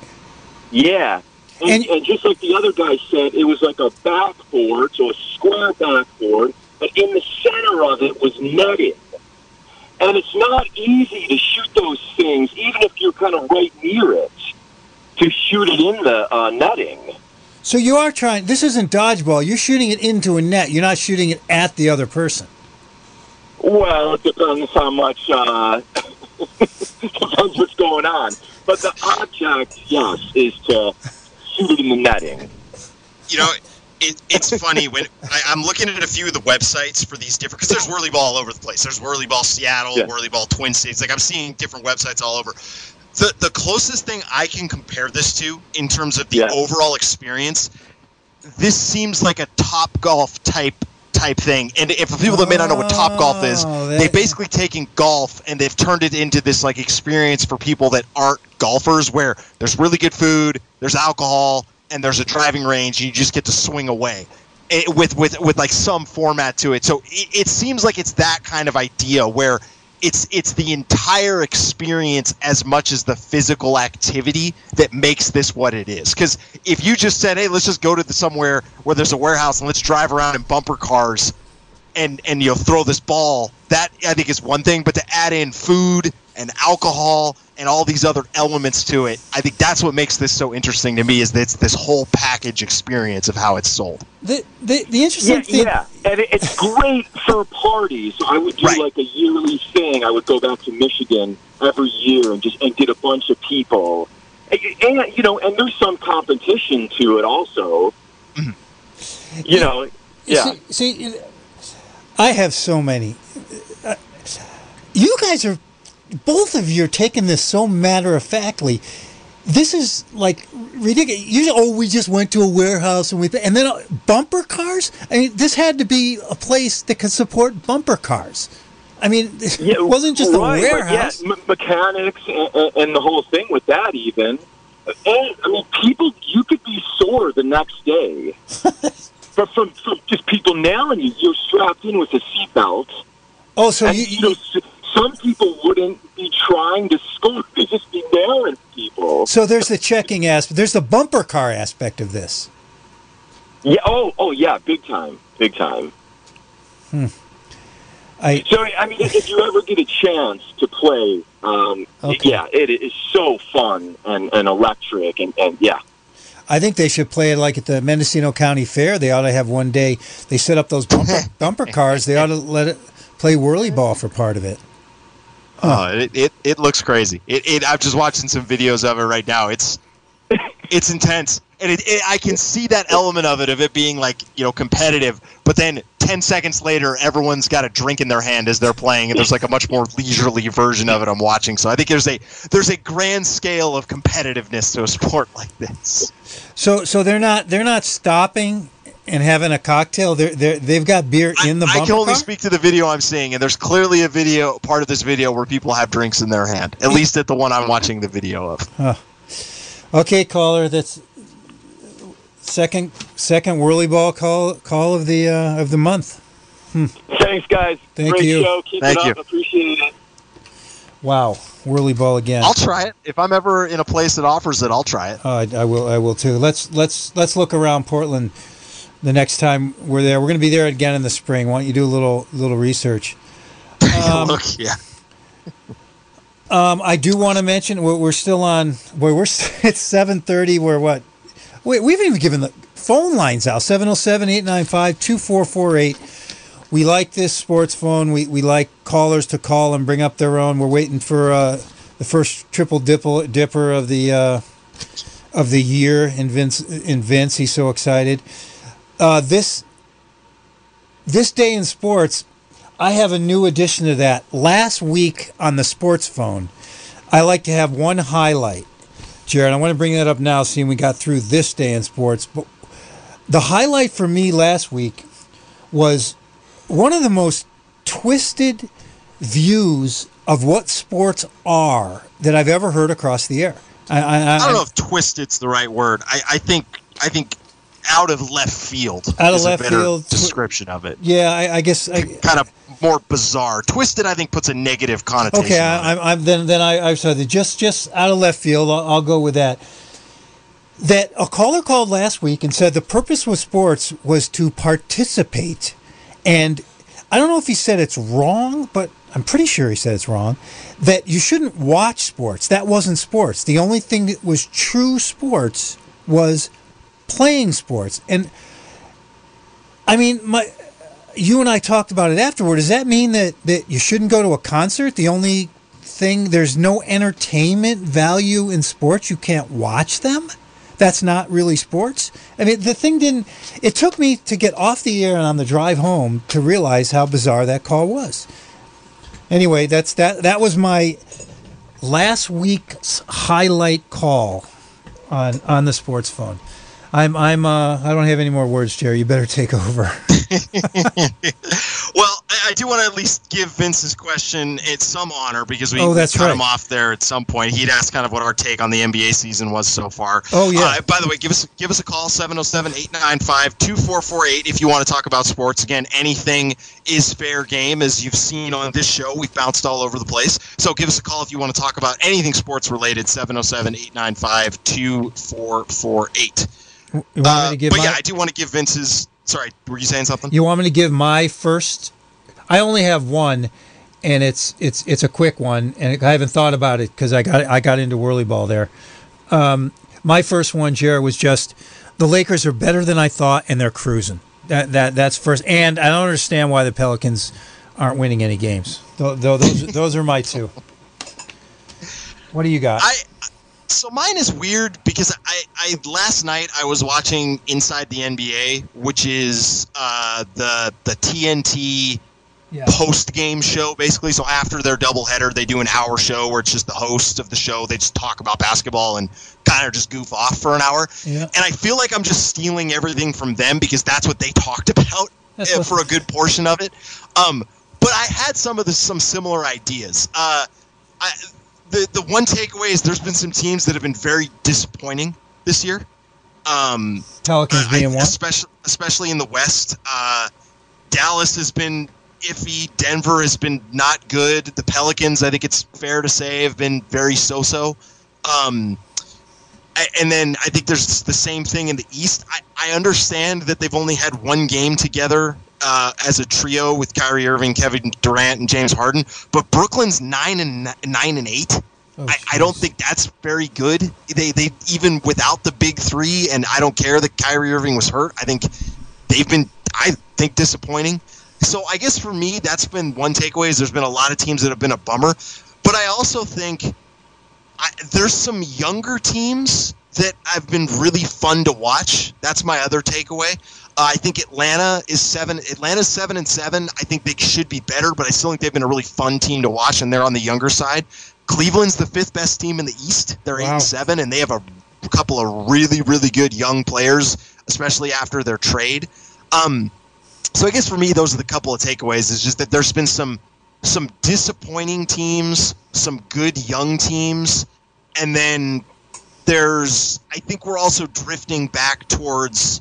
Yeah. And, and, and just like the other guy said, it was like a backboard, so a square backboard, but in the center of it was netted. And it's not easy to shoot those things, even if you're kind of right near it, to shoot it in the uh, netting. So you are trying, this isn't dodgeball, you're shooting it into a net, you're not shooting it at the other person. Well, it depends how much, uh, depends what's going on. But the object, yes, is to shoot it in the netting. You know, It, it's funny when I, I'm looking at a few of the websites for these different, because there's whirly ball all over the place. There's whirly ball Seattle, yeah. Whirly ball Twin Cities. Like I'm seeing different websites all over. The the closest thing I can compare this to in terms of the yeah. overall experience, this seems like a Topgolf type type thing. And if for people that may not know what Topgolf is, oh, that, they've basically taken golf and they've turned it into this like experience for people that aren't golfers, where there's really good food, there's alcohol, and there's a driving range, and you just get to swing away it, with, with, with like some format to it. So it, it seems like it's that kind of idea where it's it's the entire experience as much as the physical activity that makes this what it is. Because if you just said, hey, let's just go to the, somewhere where there's a warehouse and let's drive around in bumper cars and, and you know, throw this ball, that I think is one thing. But to add in food and alcohol and all these other elements to it, I think that's what makes this so interesting to me, is that it's this whole package experience of how it's sold. The the, the interesting yeah, thing... Yeah, and it, it's great for parties. So I would do right. like a yearly thing. I would go back to Michigan every year and just and get a bunch of people. And, and you know, and there's some competition to it also. Mm-hmm. You yeah. know, yeah. See, see, I have so many. You guys are... Both of you are taking this so matter-of-factly. This is, like, ridiculous. You just, oh, we just went to a warehouse, and we and then uh, bumper cars? I mean, this had to be a place that could support bumper cars. I mean, it yeah, wasn't just right, a warehouse. Yeah, m- mechanics and, and the whole thing with that, even. And, I mean, people, you could be sore the next day. But from, from just people nailing you, you're strapped in with a seatbelt. Oh, so and, you... you, you know, some people wouldn't be trying to score. They'd just be nailing people. So there's the checking aspect. There's the bumper car aspect of this. Yeah. Oh, oh, yeah. Big time. Big time. Hmm. I, so, I mean, if you ever get a chance to play, um, okay. yeah, it is so fun and, and electric. And, and, yeah. I think they should play it like at the Mendocino County Fair. They ought to have one day. They set up those bumper, bumper cars. They ought to let it play whirly ball for part of it. Oh, it, it it looks crazy. It, it I'm just watching some videos of it right now. It's it's intense. And it, it, I can see that element of it, of it being like, you know, competitive. But then ten seconds later, everyone's got a drink in their hand as they're playing. And there's like a much more leisurely version of it I'm watching. So I think there's a there's a grand scale of competitiveness to a sport like this. So so they're not they're not stopping and having a cocktail. They're, they're, they've got beer in the bumper car? I can only speak to the video I'm seeing. And there's clearly a video, part of this video, where people have drinks in their hand, at least at the one I'm watching the video of. Huh. Okay, caller, that's... Second, second whirly ball call call of the uh, of the month. Hmm. Thanks, guys. Thank Great you. Show. Keep Thank it you. Up. Appreciate it. Wow, whirly ball again. I'll try it if I'm ever in a place that offers it. I'll try it. Uh, I will. I will too. Let's let's let's look around Portland the next time we're there. We're going to be there again in the spring. Why don't you do a little little research? Um, look, yeah. um, I do want to mention we're, we're still on. Boy, we're it's seven thirty. We're what? Wait, we haven't even given the phone lines out. seven oh seven, eight nine five, two four four eight. We like this sports phone. We we like callers to call and bring up their own. We're waiting for uh, the first triple dipple, dipper of the uh, of the year. And Vince, and Vince he's so excited. Uh, this this day in sports, I have a new addition to that. Last week on the sports phone, I like to have one highlight. Jared, I want to bring that up now, seeing we got through this day in sports. But the highlight for me last week was one of the most twisted views of what sports are that I've ever heard across the air. I, I, I don't I, know if twisted's the right word. I, I think I think out of left field out of is left a better field, description of it. Yeah, I, I guess I, kind of more bizarre. Twisted, I think, puts a negative connotation. Okay, I, I, I'm then then I I'm sorry. Just just out of left field, I'll, I'll go with that. That a caller called last week and said the purpose with sports was to participate, and I don't know if he said it's wrong, but I'm pretty sure he said it's wrong. That you shouldn't watch sports. That wasn't sports. The only thing that was true sports was playing sports. And I mean, my. You and I talked about it afterward. Does that mean that, that you shouldn't go to a concert? The only thing, there's no entertainment value in sports. You can't watch them. That's not really sports. I mean, the thing didn't, it took me to get off the air and on the drive home to realize how bizarre that call was. Anyway, that's that. That was my last week's highlight call on on the sports phone. I'm I'm uh I don't have any more words, Jerry. You better take over. Well, I, I do want to at least give Vince's question it's some honor because we oh, that's cut right. him off there at some point. He'd asked kind of what our take on the N B A season was so far. Oh yeah. Uh, by the way, give us give us a call seven oh seven, eight nine five, two four four eight if you want to talk about sports. Again, anything is fair game, as you've seen on this show. We've bounced all over the place. So give us a call if you want to talk about anything sports related. seven oh seven, eight nine five, two four four eight. You want uh, me to give but my, yeah, I do want to give Vince's. Sorry, were you saying something? You want me to give my first? I only have one, and it's it's it's a quick one, and I haven't thought about it because I got I got into whirly ball there. Um, my first one, Jared, was just the Lakers are better than I thought, and they're cruising. That that that's first, and I don't understand why the Pelicans aren't winning any games. Though those those are my two. What do you got? I. So mine is weird because I, I last night I was watching Inside the N B A, which is uh, the the T N T yeah. post game show basically. So after their doubleheader, they do an hour show where it's just the hosts of the show. They just talk about basketball and kind of just goof off for an hour. Yeah. And I feel like I'm just stealing everything from them because that's what they talked about uh, for a good portion of it. Um, but I had some of the some similar ideas. Uh, I. The the one takeaway is there's been some teams that have been very disappointing this year. Um, Pelicans being one, especially especially in the West. Uh, Dallas has been iffy. Denver has been not good. The Pelicans, I think it's fair to say, have been very so-so. Um, and then I think there's the same thing in the East. I, I understand that they've only had one game together. Uh, as a trio with Kyrie Irving, Kevin Durant, and James Harden, but Brooklyn's nine and nine and eight. Oh, I, I don't think that's very good. They they even without the big three, and I don't care that Kyrie Irving was hurt. I think they've been I think disappointing. So I guess for me, that's been one takeaway. Is there's been a lot of teams that have been a bummer, but I also think I, there's some younger teams that I've been really fun to watch. That's my other takeaway. Uh, I think Atlanta is seven. Atlanta's seven and seven. I think they should be better, but I still think they've been a really fun team to watch, and they're on the younger side. Cleveland's the fifth best team in the East. They're eight wow. and seven, and they have a couple of really, really good young players, especially after their trade. Um, so I guess for me, those are the couple of takeaways. Is just that there's been some some disappointing teams, some good young teams, and then there's I think we're also drifting back towards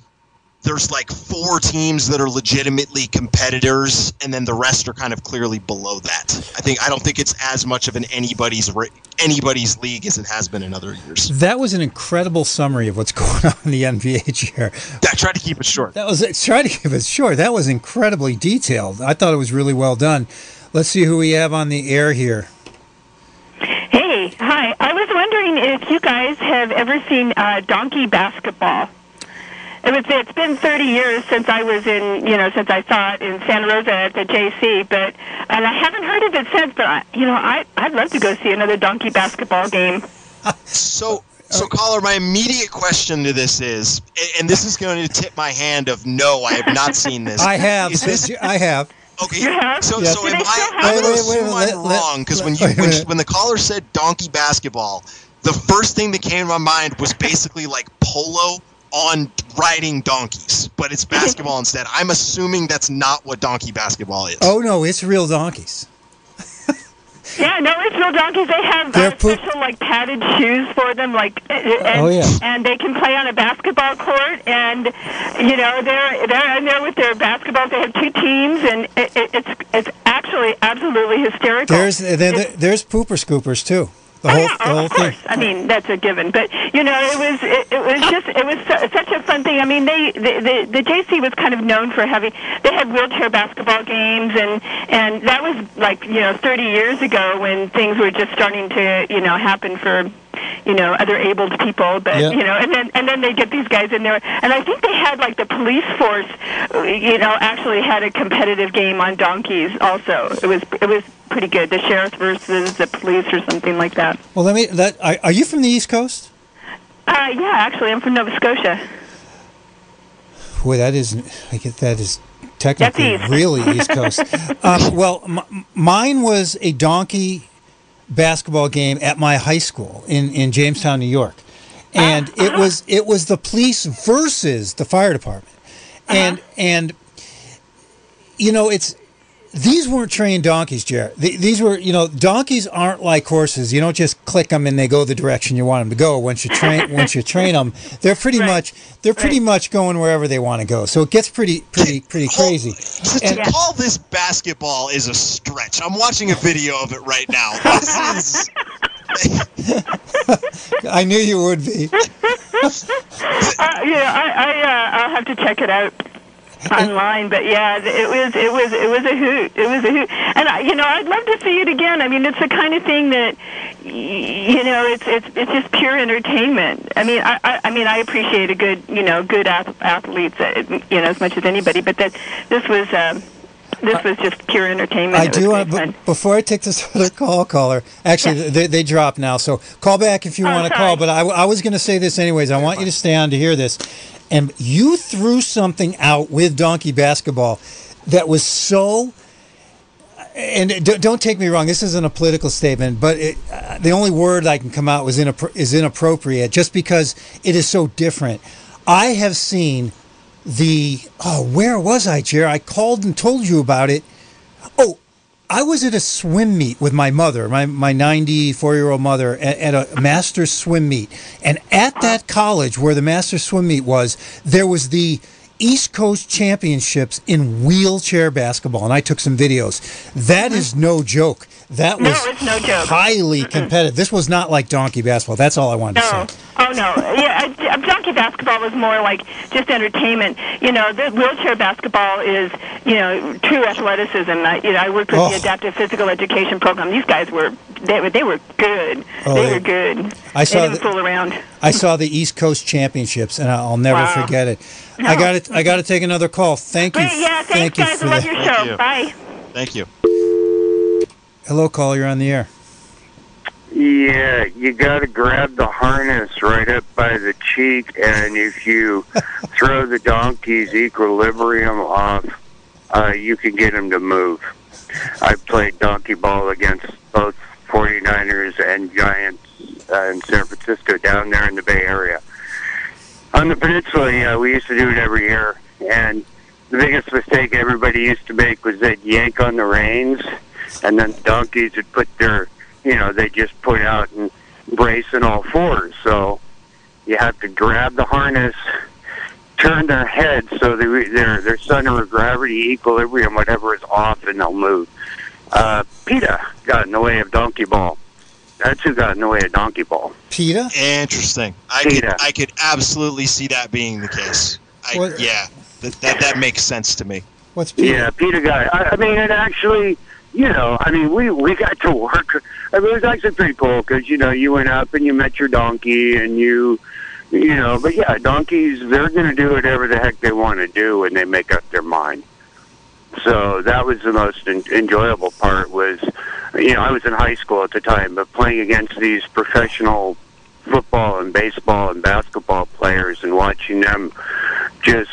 there's like four teams that are legitimately competitors, and then the rest are kind of clearly below that. I think I don't think it's as much of an anybody's anybody's league as it has been in other years. That was an incredible summary of what's going on in the N B A here. I tried to keep it short. That was try to keep it short. That was incredibly detailed. I thought it was really well done. Let's see who we have on the air here. Hey, hi. I was wondering if you guys have ever seen uh, donkey basketball. It was, it's been thirty years since I was in, you know, since I saw it in Santa Rosa at the J C, but, and I haven't heard of it since, but, I, you know, I, I'd love to go see another donkey basketball game. So, so caller, my immediate question to this is, and this is going to tip my hand of no, I have not seen this. I have. Is this, I have. Okay, so yes. so am I, I wait, wait, wait, let, I'm let, wrong, because when you when, when the caller said donkey basketball, the first thing that came to my mind was basically like polo on riding donkeys, but it's basketball instead. I'm assuming that's not what donkey basketball is. Oh, no, it's real donkeys. Yeah, no, it's real donkeys. They have uh, po- special, like, padded shoes for them, like, and, oh, yeah. and they can play on a basketball court, and, you know, they're they're in there with their basketballs. They have two teams, and it, it, it's it's actually absolutely hysterical. There's, there's, there's pooper scoopers, too. The whole, oh, yeah, the whole of course. Thing. I mean, that's a given. But, you know, it was it, it was just it was so, such a fun thing. I mean, they the, the the J C was kind of known for having they had wheelchair basketball games, and and that was like you know thirty years ago when things were just starting to you know happen for you know other abled people. But yeah. you know, and then and then they get these guys in there, and I think they had like the police force, you know, actually had a competitive game on donkeys. Also, it was it was. pretty good. The sheriff versus the police or something like that. Well, let me... That, are, are you from the East Coast? Uh, yeah, actually. I'm from Nova Scotia. Boy, that isn't... I get that is technically That's East. really East Coast. um, well, m- mine was a donkey basketball game at my high school in, in Jamestown, New York. And uh, it uh-huh. was it was the police versus the fire department. And, uh-huh. and you know, it's... These weren't trained donkeys, Jared. These were, you know, donkeys aren't like horses. You don't just click them and they go the direction you want them to go. Once you train, once you train them, they're pretty right. much they're right. pretty much going wherever they want to go. So it gets pretty, pretty, pretty crazy. To and, yeah. call this basketball is a stretch. I'm watching a video of it right now. This is... I knew you would be. uh, yeah, I, I uh, I'll have to check it out. Online, but yeah, it was it was it was a hoot. It was a hoot, and I, you know, I'd love to see it again. I mean, it's the kind of thing that, you know, it's it's it's just pure entertainment. I mean, I I, I mean, I appreciate a good you know good ath- athletes, you know, as much as anybody. But that this was um, this was just pure entertainment. I it do want b- before I take this other call caller. Actually, yeah. they they drop now, so call back if you oh, want to call. But I I was going to say this anyways. I want you to stay on to hear this. And you threw something out with donkey basketball that was so, and don't take me wrong, this isn't a political statement, but it, uh, the only word I can come out with is inappropriate just because it is so different. I have seen the, oh, where was I, Jer? I called and told you about it. Oh, I was at a swim meet with my mother, my, my ninety-four-year-old mother, at, at a master's swim meet. And at that college where the master's swim meet was, there was the East Coast Championships in wheelchair basketball, and I took some videos. That is no joke. That was no, it's no joke. highly competitive. Mm-mm. This was not like donkey basketball. That's all I wanted no. to say. Oh, no. Yeah, I, donkey basketball was more like just entertainment. You know, the wheelchair basketball is, you know, true athleticism. I, you know, I worked with oh. the Adaptive Physical Education Program. These guys were, they, they were good. Oh, they, they were good. I saw they didn't the, fool around. I saw the East Coast Championships, and I'll never wow. forget it. No. I got to I got to take another call. Thank you. Wait, yeah, thanks, Thank guys. You I love that. your show. Thank you. Bye. Thank you. Hello, caller. You're on the air. Yeah, you got to grab the harness right up by the cheek, and if you throw the donkey's equilibrium off, uh, you can get him to move. I played donkey ball against both forty-niners and Giants uh, in San Francisco down there in the Bay Area. On the peninsula, yeah, we used to do it every year, and the biggest mistake everybody used to make was they'd yank on the reins, and then the donkeys would put their, you know, they just put out and brace in all fours. So you have to grab the harness, turn their head so they, their their center of gravity, equilibrium, whatever is off, and they'll move. Uh, PETA got in the way of donkey ball. That's who got in the way of donkey ball. PETA? Interesting. I PETA. could I could absolutely see that being the case. I, yeah, that, that that makes sense to me. What's PETA? Yeah, PETA guy. I, I mean, it actually, you know, I mean, we, we got to work. I mean, it was actually pretty cool because, you know, you went up and you met your donkey and you, you know, but yeah, donkeys, they're going to do whatever the heck they want to do when they make up their mind. So that was the most en- enjoyable part was, you know, I was in high school at the time, but playing against these professional football and baseball and basketball players and watching them just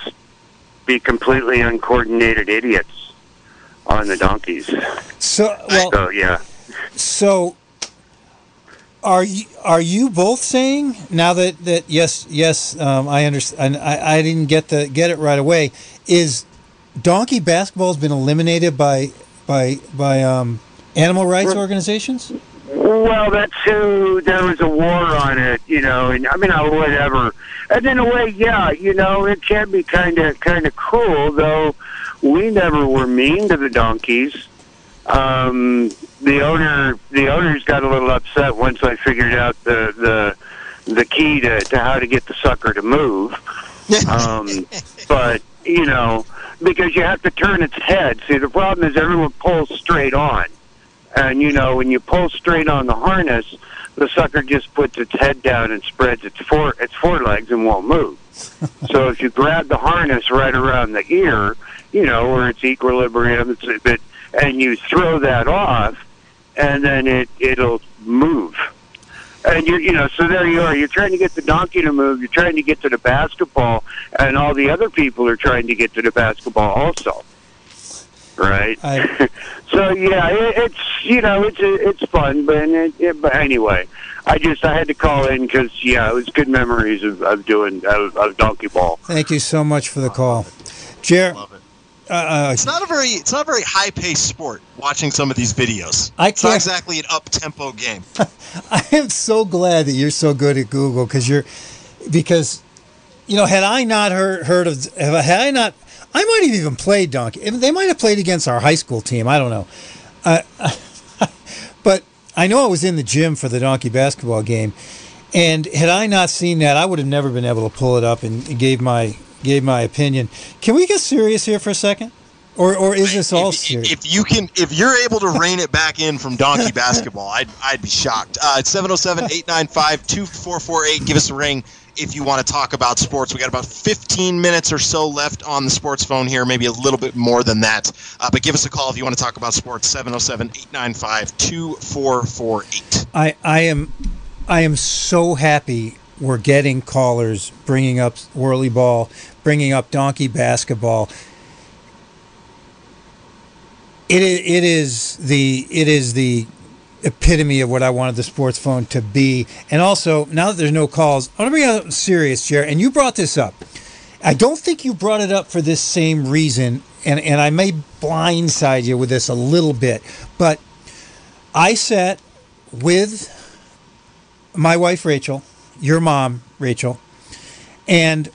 be completely uncoordinated idiots on the donkeys. So, well, so yeah. So, are you are you both saying now that, that yes yes um, I understand I I didn't get the get it right away is donkey basketball has been eliminated by by by um, animal rights organizations? Well, that's who there was a war on it, you know, and I mean, whatever. And in a way, yeah, you know, it can be kind of kind of cruel, though. We never were mean to the donkeys. Um, the owner, the owners got a little upset once I figured out the the, the key to, to how to get the sucker to move. Um, but you know, because you have to turn its head. See, the problem is everyone pulls straight on, and you know, when you pull straight on the harness, the sucker just puts its head down and spreads its fore its forelegs and won't move. So if you grab the harness right around the ear, you know, or its equilibrium, it's a bit, and you throw that off, and then it, it'll move. And, you you know, so there you are. You're trying to get the donkey to move. You're trying to get to the basketball, and all the other people are trying to get to the basketball also. Right? I... so, yeah, it, it's, you know, it's it's fun. But, it, it, but anyway, I just, I had to call in because, yeah, it was good memories of, of doing, of, of donkey ball. Thank you so much for the call. Jer- love it. Uh, it's not a very it's not a very high-paced sport watching some of these videos. I it's not exactly an up-tempo game. I am so glad that you're so good at Google because you're because you know had I not heard heard of had I not I might have even played donkey. They might have played against our high school team. I don't know. Uh, but I know I was in the gym for the donkey basketball game, and had I not seen that, I would have never been able to pull it up and, and gave my Gave my opinion. Can we get serious here for a second, or or is this all if, serious? If you can, if you're able to rein it back in from donkey basketball, I'd I'd be shocked. Uh, it's seven oh seven, eight nine five, two four four eight. Give us a ring if you want to talk about sports. We got about fifteen minutes or so left on the sports phone here, maybe a little bit more than that. Uh, but give us a call if you want to talk about sports. seven oh seven, eight nine five, two four four eight. I I am I am so happy. We're getting callers bringing up whirly ball, bringing up donkey basketball. It is, it is the it is the epitome of what I wanted the sports phone to be. And also, now that there's no calls, I want to bring out something serious, Jer. And you brought this up. I don't think you brought it up for this same reason. And and I may blindside you with this a little bit, but I sat with my wife Rachel. Your mom, Rachel, and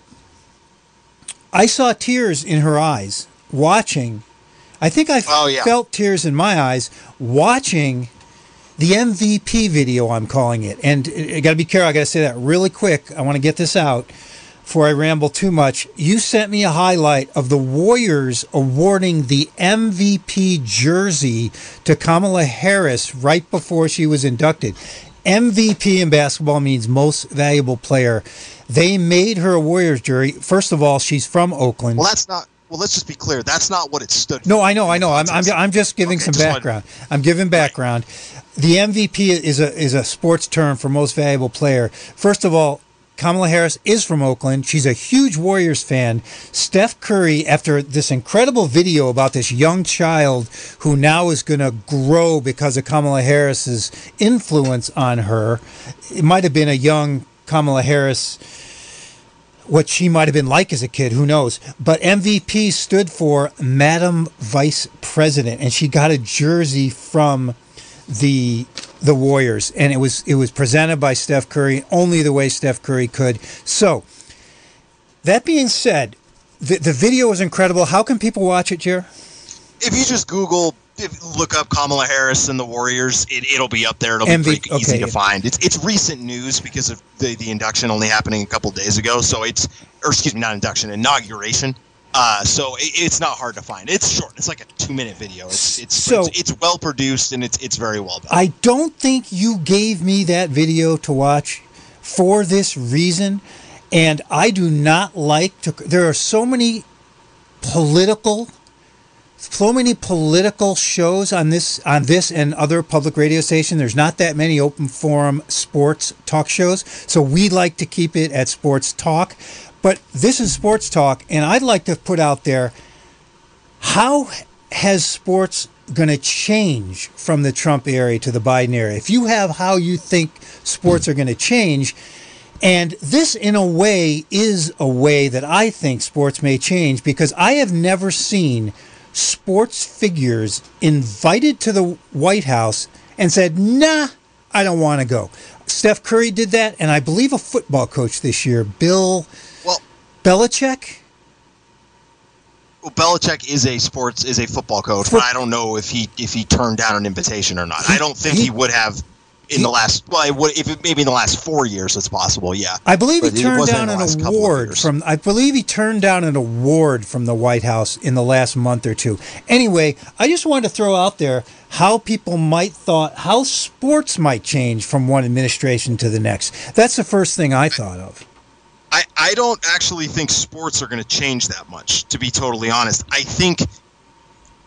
I saw tears in her eyes watching. I think I oh, yeah. felt tears in my eyes watching the M V P video, I'm calling it. And I got to be careful. I got to say that really quick. I want to get this out before I ramble too much. You sent me a highlight of the Warriors awarding the M V P jersey to Kamala Harris right before she was inducted. M V P in basketball means most valuable player. They made her a Warriors jersey. First of all, she's from Oakland. Well, that's not well, let's just be clear. That's not what it stood for. No, I know, I know. I'm, I'm, I'm just giving okay, some just background. Wanted... I'm giving background. Right. The M V P is a is a sports term for most valuable player. First of all, Kamala Harris is from Oakland. She's a huge Warriors fan. Steph Curry, after this incredible video about this young child who now is going to grow because of Kamala Harris's influence on her, it might have been a young Kamala Harris, what she might have been like as a kid, who knows. But M V P stood for Madam Vice President, and she got a jersey from the the Warriors, and it was it was presented by Steph Curry, only the way Steph Curry could. So that being said, the, the video is incredible. How can people watch it, Jer? If you just Google, if, look up Kamala Harris and the Warriors, it, it'll be up there. It'll M V P, be pretty easy okay. to find. It's it's recent news because of the, the induction only happening a couple days ago. So it's, or excuse me, not induction, inauguration. Uh, so it, it's not hard to find. It's short. It's like a two-minute video. It's it's, so, it's it's well produced and it's it's very well done. I don't think you gave me that video to watch for this reason, and I do not like to. There are so many political, so many political shows on this on this and other public radio station. There's not that many open forum sports talk shows, so we like to keep it at sports talk. But this is sports talk, and I'd like to put out there, how has sports going to change from the Trump era to the Biden era? If you have how you think sports are going to change, and this in a way is a way that I think sports may change, because I have never seen sports figures invited to the White House and said, nah, I don't want to go. Steph Curry did that, and I believe a football coach this year, Bill... Belichick? Well, Belichick is a sports is a football coach, but I don't know if he if he turned down an invitation or not. He, I don't think he, he would have in he, the last well, it would, if it, maybe in the last four years, it's possible. Yeah, I believe he turned down an award from. I believe he turned down an award from the White House in the last month or two. Anyway, I just wanted to throw out there how people might thought how sports might change from one administration to the next. That's the first thing I thought of. I, I don't actually think sports are going to change that much, to be totally honest. I think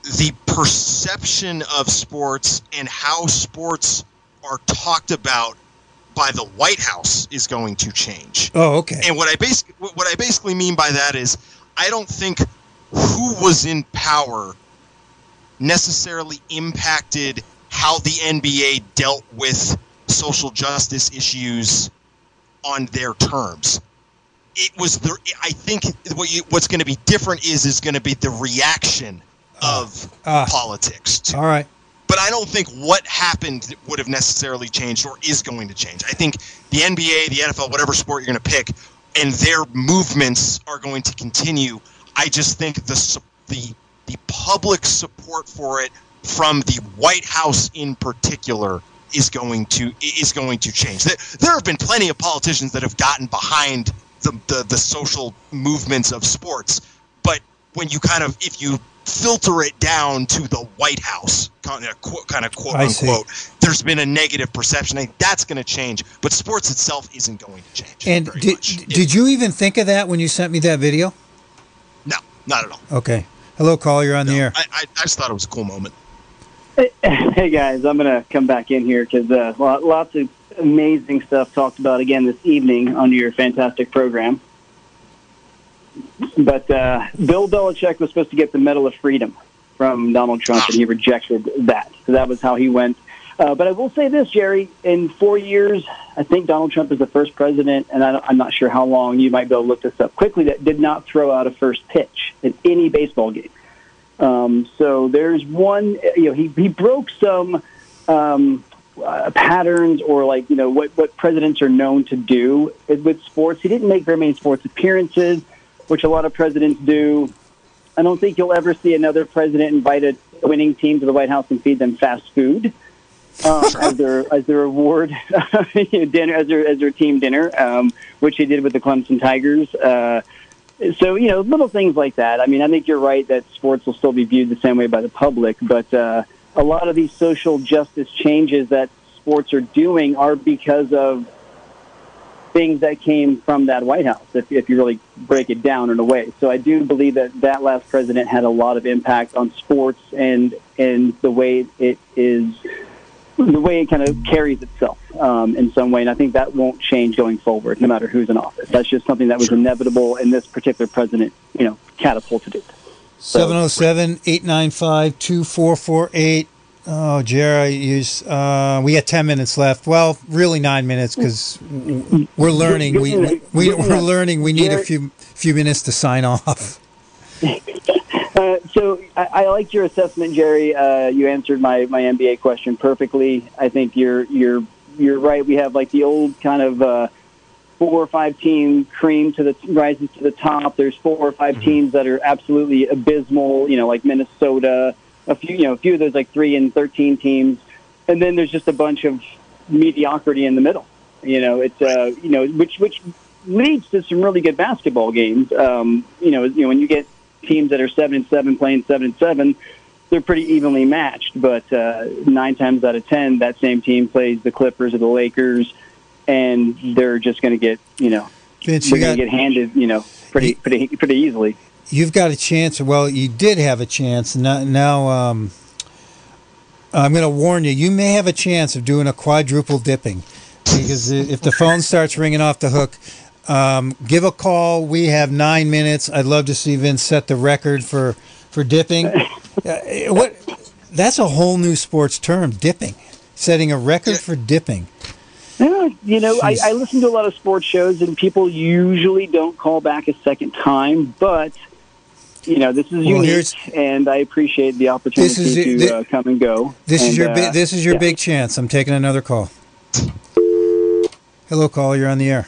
the perception of sports and how sports are talked about by the White House is going to change. Oh, okay. And what I basically what I basically mean by that is I don't think who was in power necessarily impacted how the N B A dealt with social justice issues on their terms. It was the. I think what you, what's going to be different is is going to be the reaction of uh, politics. To, all right, but I don't think what happened would have necessarily changed or is going to change. I think the N B A, the N F L, whatever sport you're going to pick, and their movements are going to continue. I just think the the the public support for it from the White House in particular is going to is going to change. There, there have been plenty of politicians that have gotten behind The, the the social movements of sports, but when you kind of if you filter it down to the White House kind of quote, kind of quote unquote, there's been a negative perception. I think that's going to change, but sports itself isn't going to change. And very did much. did it, you even think of that when you sent me that video? No, not at all. Okay, hello, Carl, you're on no, the air. I, I I just thought it was a cool moment. Hey, hey guys, I'm going to come back in here because uh, lots of amazing stuff talked about again this evening on your fantastic program. But uh, Bill Belichick was supposed to get the Medal of Freedom from Donald Trump, and he rejected that. So that was how he went. Uh, but I will say this, Jerry, in four years, I think Donald Trump is the first president, and I don't, I'm not sure how long, you might be able to look this up quickly, that did not throw out a first pitch in any baseball game. Um, so there's one, you know, he, he broke some... Um, Uh, patterns or like, you know, what, what presidents are known to do with sports. He didn't make very many sports appearances, which a lot of presidents do. I don't think you'll ever see another president invite a winning team to the White House and feed them fast food uh, as their as their reward dinner, as their as their team dinner, um, which he did with the Clemson Tigers. Uh, so, you know, little things like that. I mean, I think you're right that sports will still be viewed the same way by the public, but uh a lot of these social justice changes that sports are doing are because of things that came from that White House, if, if you really break it down in a way. So I do believe that that last president had a lot of impact on sports and and the way it is, the way it kind of carries itself um, in some way. And I think that won't change going forward, no matter who's in office. That's just something that was sure. inevitable, and this particular president, you know, catapulted it. seven oh seven, eight nine five, two four four eight. Oh, Jerry, you, uh, we got ten minutes left. Well, really nine minutes because we're learning. We, we we're learning. We need a few few minutes to sign off. Uh, so I, I liked your assessment, Jerry. Uh, you answered my, my M B A question perfectly. I think you're you're you're right. We have like the old kind of uh, four or five team cream to the rises to the top. There's four or five mm-hmm. teams that are absolutely abysmal. You know, like Minnesota. A few, you know, a few of those like three and thirteen teams, and then there's just a bunch of mediocrity in the middle. You know, it's uh, you know, which which leads to some really good basketball games. Um, you know, you know when you get teams that are seven and seven playing seven and seven, they're pretty evenly matched. But uh, nine times out of ten, that same team plays the Clippers or the Lakers, and they're just going to get you know, Vince, we're going to get handed you know pretty pretty pretty easily. You've got a chance. Well, you did have a chance. Now, now um, I'm going to warn you. You may have a chance of doing a quadruple dipping, because if the phone starts ringing off the hook, um, give a call. We have nine minutes. I'd love to see Vince set the record for for dipping. Uh, what? That's a whole new sports term. Dipping, setting a record for dipping. Yeah, you know, I, I listen to a lot of sports shows, and people usually don't call back a second time, but. You know, this is well, unique, and I appreciate the opportunity this is, to this, uh, come and go. This and, is your uh, this is your yeah. big chance. I'm taking another call. Hello, caller. You're on the air.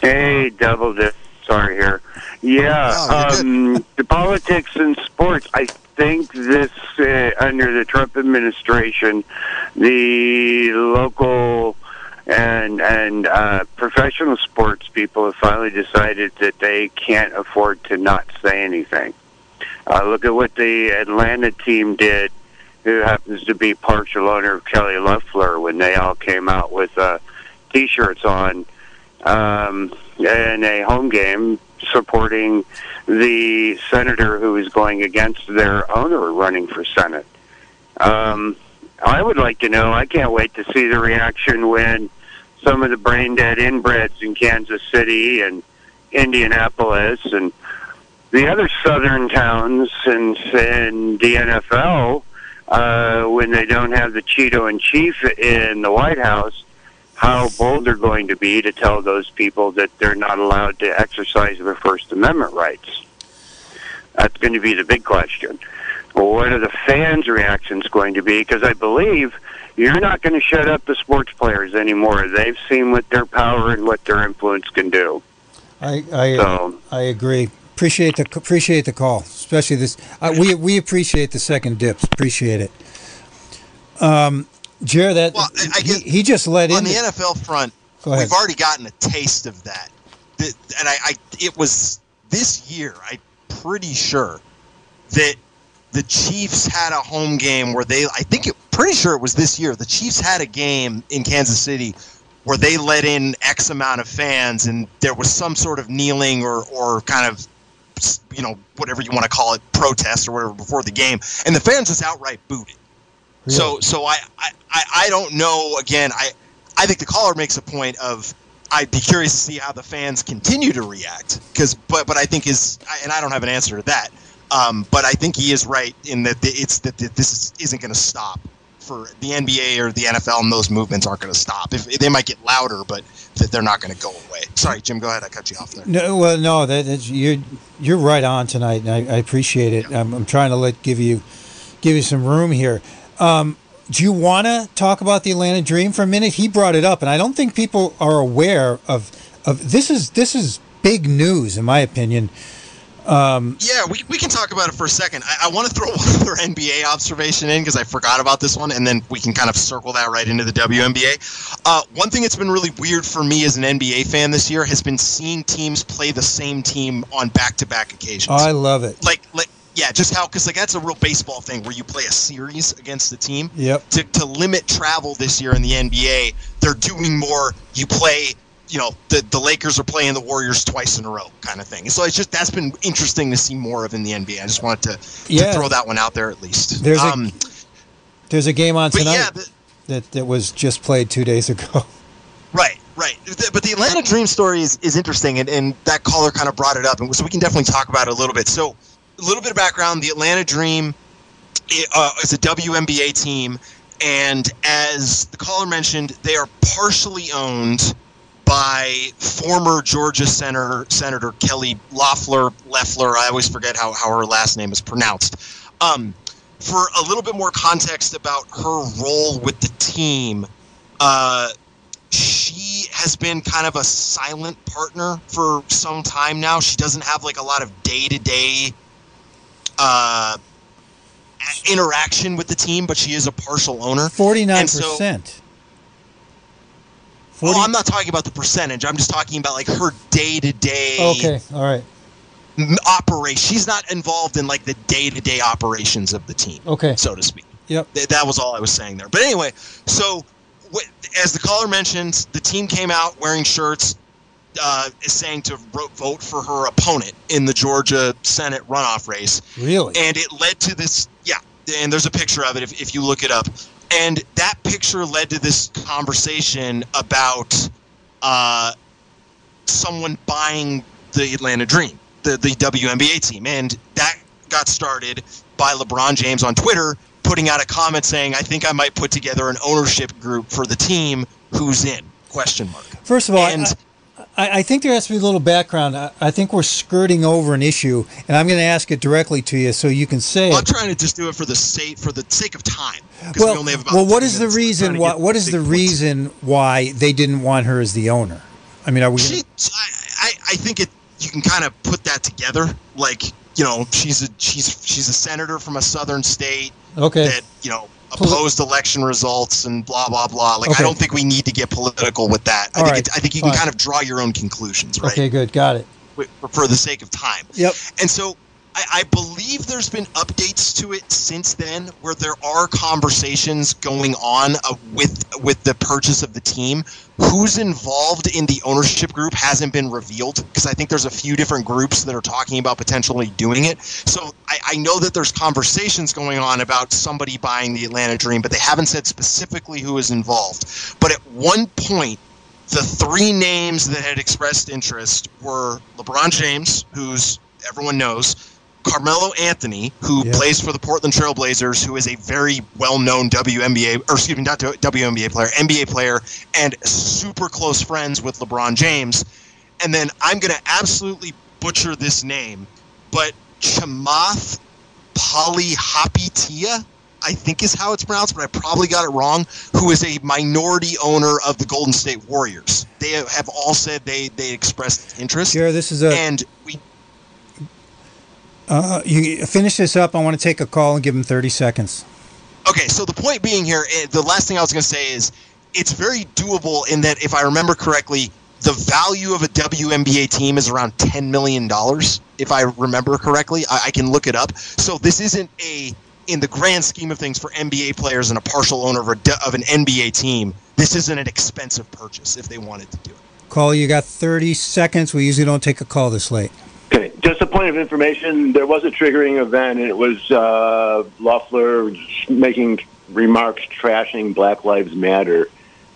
Hey, double dip. Sorry here. Yeah, oh, um, the politics and sports. I think this uh, under the Trump administration, the local. And and uh, professional sports people have finally decided that they can't afford to not say anything. Uh, look at what the Atlanta team did, who happens to be partial owner of Kelly Loeffler, when they all came out with uh, T-shirts on um, in a home game supporting the senator who is going against their owner running for Senate. Um I would like to know. I can't wait to see the reaction when some of the brain dead inbreds in Kansas City and Indianapolis and the other southern towns and, and the N F L, uh, when they don't have the Cheeto in chief in the White House, how bold they're going to be to tell those people that they're not allowed to exercise their First Amendment rights. That's going to be the big question. What are the fans' reactions going to be? Because I believe you're not going to shut up the sports players anymore. They've seen what their power and what their influence can do. I I, so. I agree. Appreciate the appreciate the call, especially this. Uh, we we appreciate the second dips. Appreciate it. Um, Jer, that well, I, I he, guess, he just let on in the N F L front. We've already gotten a taste of that, and I, I it was this year. I'm pretty sure that. The Chiefs had a home game where they, I think, it, pretty sure it was this year. The Chiefs had a game in Kansas City where they let in X amount of fans, and there was some sort of kneeling or, or kind of, you know, whatever you want to call it, protest or whatever before the game, and the fans just outright booed it. Really? So, so I, I, I don't know. Again, I, I think the caller makes a point of. I'd be curious to see how the fans continue to react, because, but, but I think is, and I don't have an answer to that. Um, but I think he is right in that it's that this isn't going to stop for the N B A or the N F L, and those movements aren't going to stop. If they might get louder, but they're not going to go away. Sorry, Jim, go ahead. I cut you off there. No, well, no, that, that's, you're you're right on tonight, and I, I appreciate it. Yeah. I'm, I'm trying to let give you give you some room here. Um, do you want to talk about the Atlanta Dream for a minute? He brought it up, and I don't think people are aware of of this is this is big news, in my opinion. Um, yeah, we we can talk about it for a second. I, I want to throw one other N B A observation in because I forgot about this one, and then we can kind of circle that right into the W N B A. Uh, one thing that's been really weird for me as an N B A fan this year has been seeing teams play the same team on back-to-back occasions. Oh, I love it. Like, like yeah, just how – because like, that's a real baseball thing where you play a series against the team. Yep. To, to limit travel this year in the N B A, they're doing more – you play – you know, the, the Lakers are playing the Warriors twice in a row kind of thing. So it's just, that's been interesting to see more of in the N B A. I just wanted to, to yeah. throw that one out there at least. There's, um, a, there's a game on tonight yeah, but, that, that was just played two days ago. Right, right. But the Atlanta Dream story is, is interesting, and, and that caller kind of brought it up, and so we can definitely talk about it a little bit. So a little bit of background, the Atlanta Dream uh, is a W N B A team, and as the caller mentioned, they are partially owned by former Georgia Senator, Senator Kelly Loeffler. Loeffler, I always forget how, how her last name is pronounced. Um, for a little bit more context about her role with the team, uh, she has been kind of a silent partner for some time now. She doesn't have like a lot of day-to-day uh, interaction with the team, but she is a partial owner. forty-nine percent. Well, I'm not talking about the percentage. I'm just talking about like her day-to-day. Okay, all right. Operation. She's not involved in like the day-to-day operations of the team. Okay, so to speak. Yep. Th- that was all I was saying there. But anyway, so w- as the caller mentioned, the team came out wearing shirts uh, saying to ro- vote for her opponent in the Georgia Senate runoff race. Really? And it led to this. Yeah. And there's a picture of it if, if you look it up. And that picture led to this conversation about uh, someone buying the Atlanta Dream, the, the W N B A team. And that got started by LeBron James on Twitter putting out a comment saying, I think I might put together an ownership group for the team. Who's in? Question mark. First of all, and, I, I think there has to be a little background. I, I think we're skirting over an issue, and I'm going to ask it directly to you so you can say well, it. I'm trying to just do it for the sake, for the sake of time. Well, we only have about well, what is the reason why? What is the reason why they didn't want her as the owner? I mean, are we? She, I, I think it. You can kind of put that together. Like, you know, she's a she's she's a senator from a southern state. Okay. That, you know, opposed election results and blah blah blah. Like, okay. I don't think we need to get political with that. I All think right. it's, I think you can All kind right. of draw your own conclusions, right? Okay, good, got it. For the sake of time. Yep. And so I, I believe there's been updates to it since then, where there are conversations going on uh, with with the purchase of the team. Who's involved in the ownership group hasn't been revealed, because I think there's a few different groups that are talking about potentially doing it. So I, I know that there's conversations going on about somebody buying the Atlanta Dream, but they haven't said specifically who is involved. But at one point, the three names that had expressed interest were LeBron James, who's everyone knows, Carmelo Anthony, who yeah. plays for the Portland Trail Blazers, who is a very well-known W N B A, or excuse me, not W N B A player, N B A player, and super close friends with LeBron James. And then I'm going to absolutely butcher this name, but Chamath Palihapitiya, I think is how it's pronounced, but I probably got it wrong, who is a minority owner of the Golden State Warriors. They have all said they, they expressed interest. Yeah, this is a... And we... Uh, you finish this up. I want to take a call and give him thirty seconds. Okay, so the point being here, the last thing I was going to say is it's very doable in that, if I remember correctly, the value of a W N B A team is around ten million dollars, if I remember correctly. I, I can look it up. So this isn't a, in the grand scheme of things for N B A players and a partial owner of, a, of an N B A team, this isn't an expensive purchase if they wanted to do it. Call, you got thirty seconds. We usually don't take a call this late. Okay, just a point of information, there was a triggering event, and it was uh, Loeffler making remarks trashing Black Lives Matter.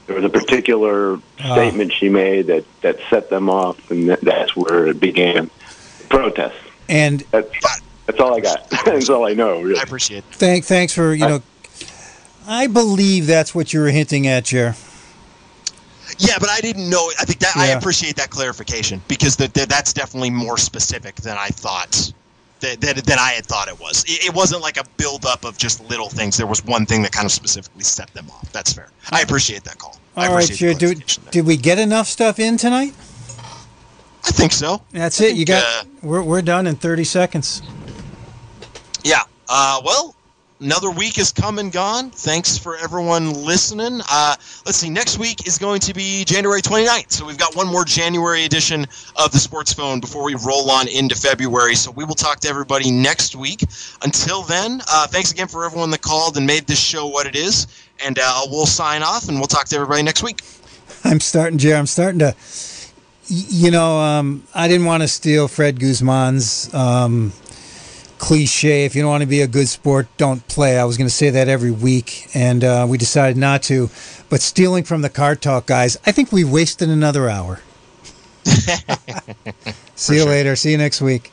There was a particular uh, statement she made that, that set them off, and that, that's where it began, protests. And that's, that's all I got. That's all I know, really. I appreciate it. Thank, thanks for, you know, I, I believe that's what you were hinting at, Jer. Yeah, but I didn't know. I think that yeah. I appreciate that clarification, because the, the, that's definitely more specific than I thought, that than, than I had thought it was. It, it wasn't like a buildup of just little things. There was one thing that kind of specifically set them off. That's fair. I appreciate that call. All right, sure. Did, did we get enough stuff in tonight? I think so. That's I it. Think, you got. Uh, we're we're done in thirty seconds. Yeah. Uh. Well. Another week has come and gone. Thanks for everyone listening. Uh, let's see. Next week is going to be January twenty-ninth. So we've got one more January edition of the Sports Phone before we roll on into February. So we will talk to everybody next week. Until then, uh, thanks again for everyone that called and made this show what it is. And uh, we'll sign off, and we'll talk to everybody next week. I'm starting, Jer, I'm starting to, you know, um, I didn't want to steal Fred Guzman's um, cliche, if you don't want to be a good sport, don't play. I was going to say that every week, and uh, we decided not to. But stealing from the Car Talk guys, I think we wasted another hour. See you sure. later. See you next week.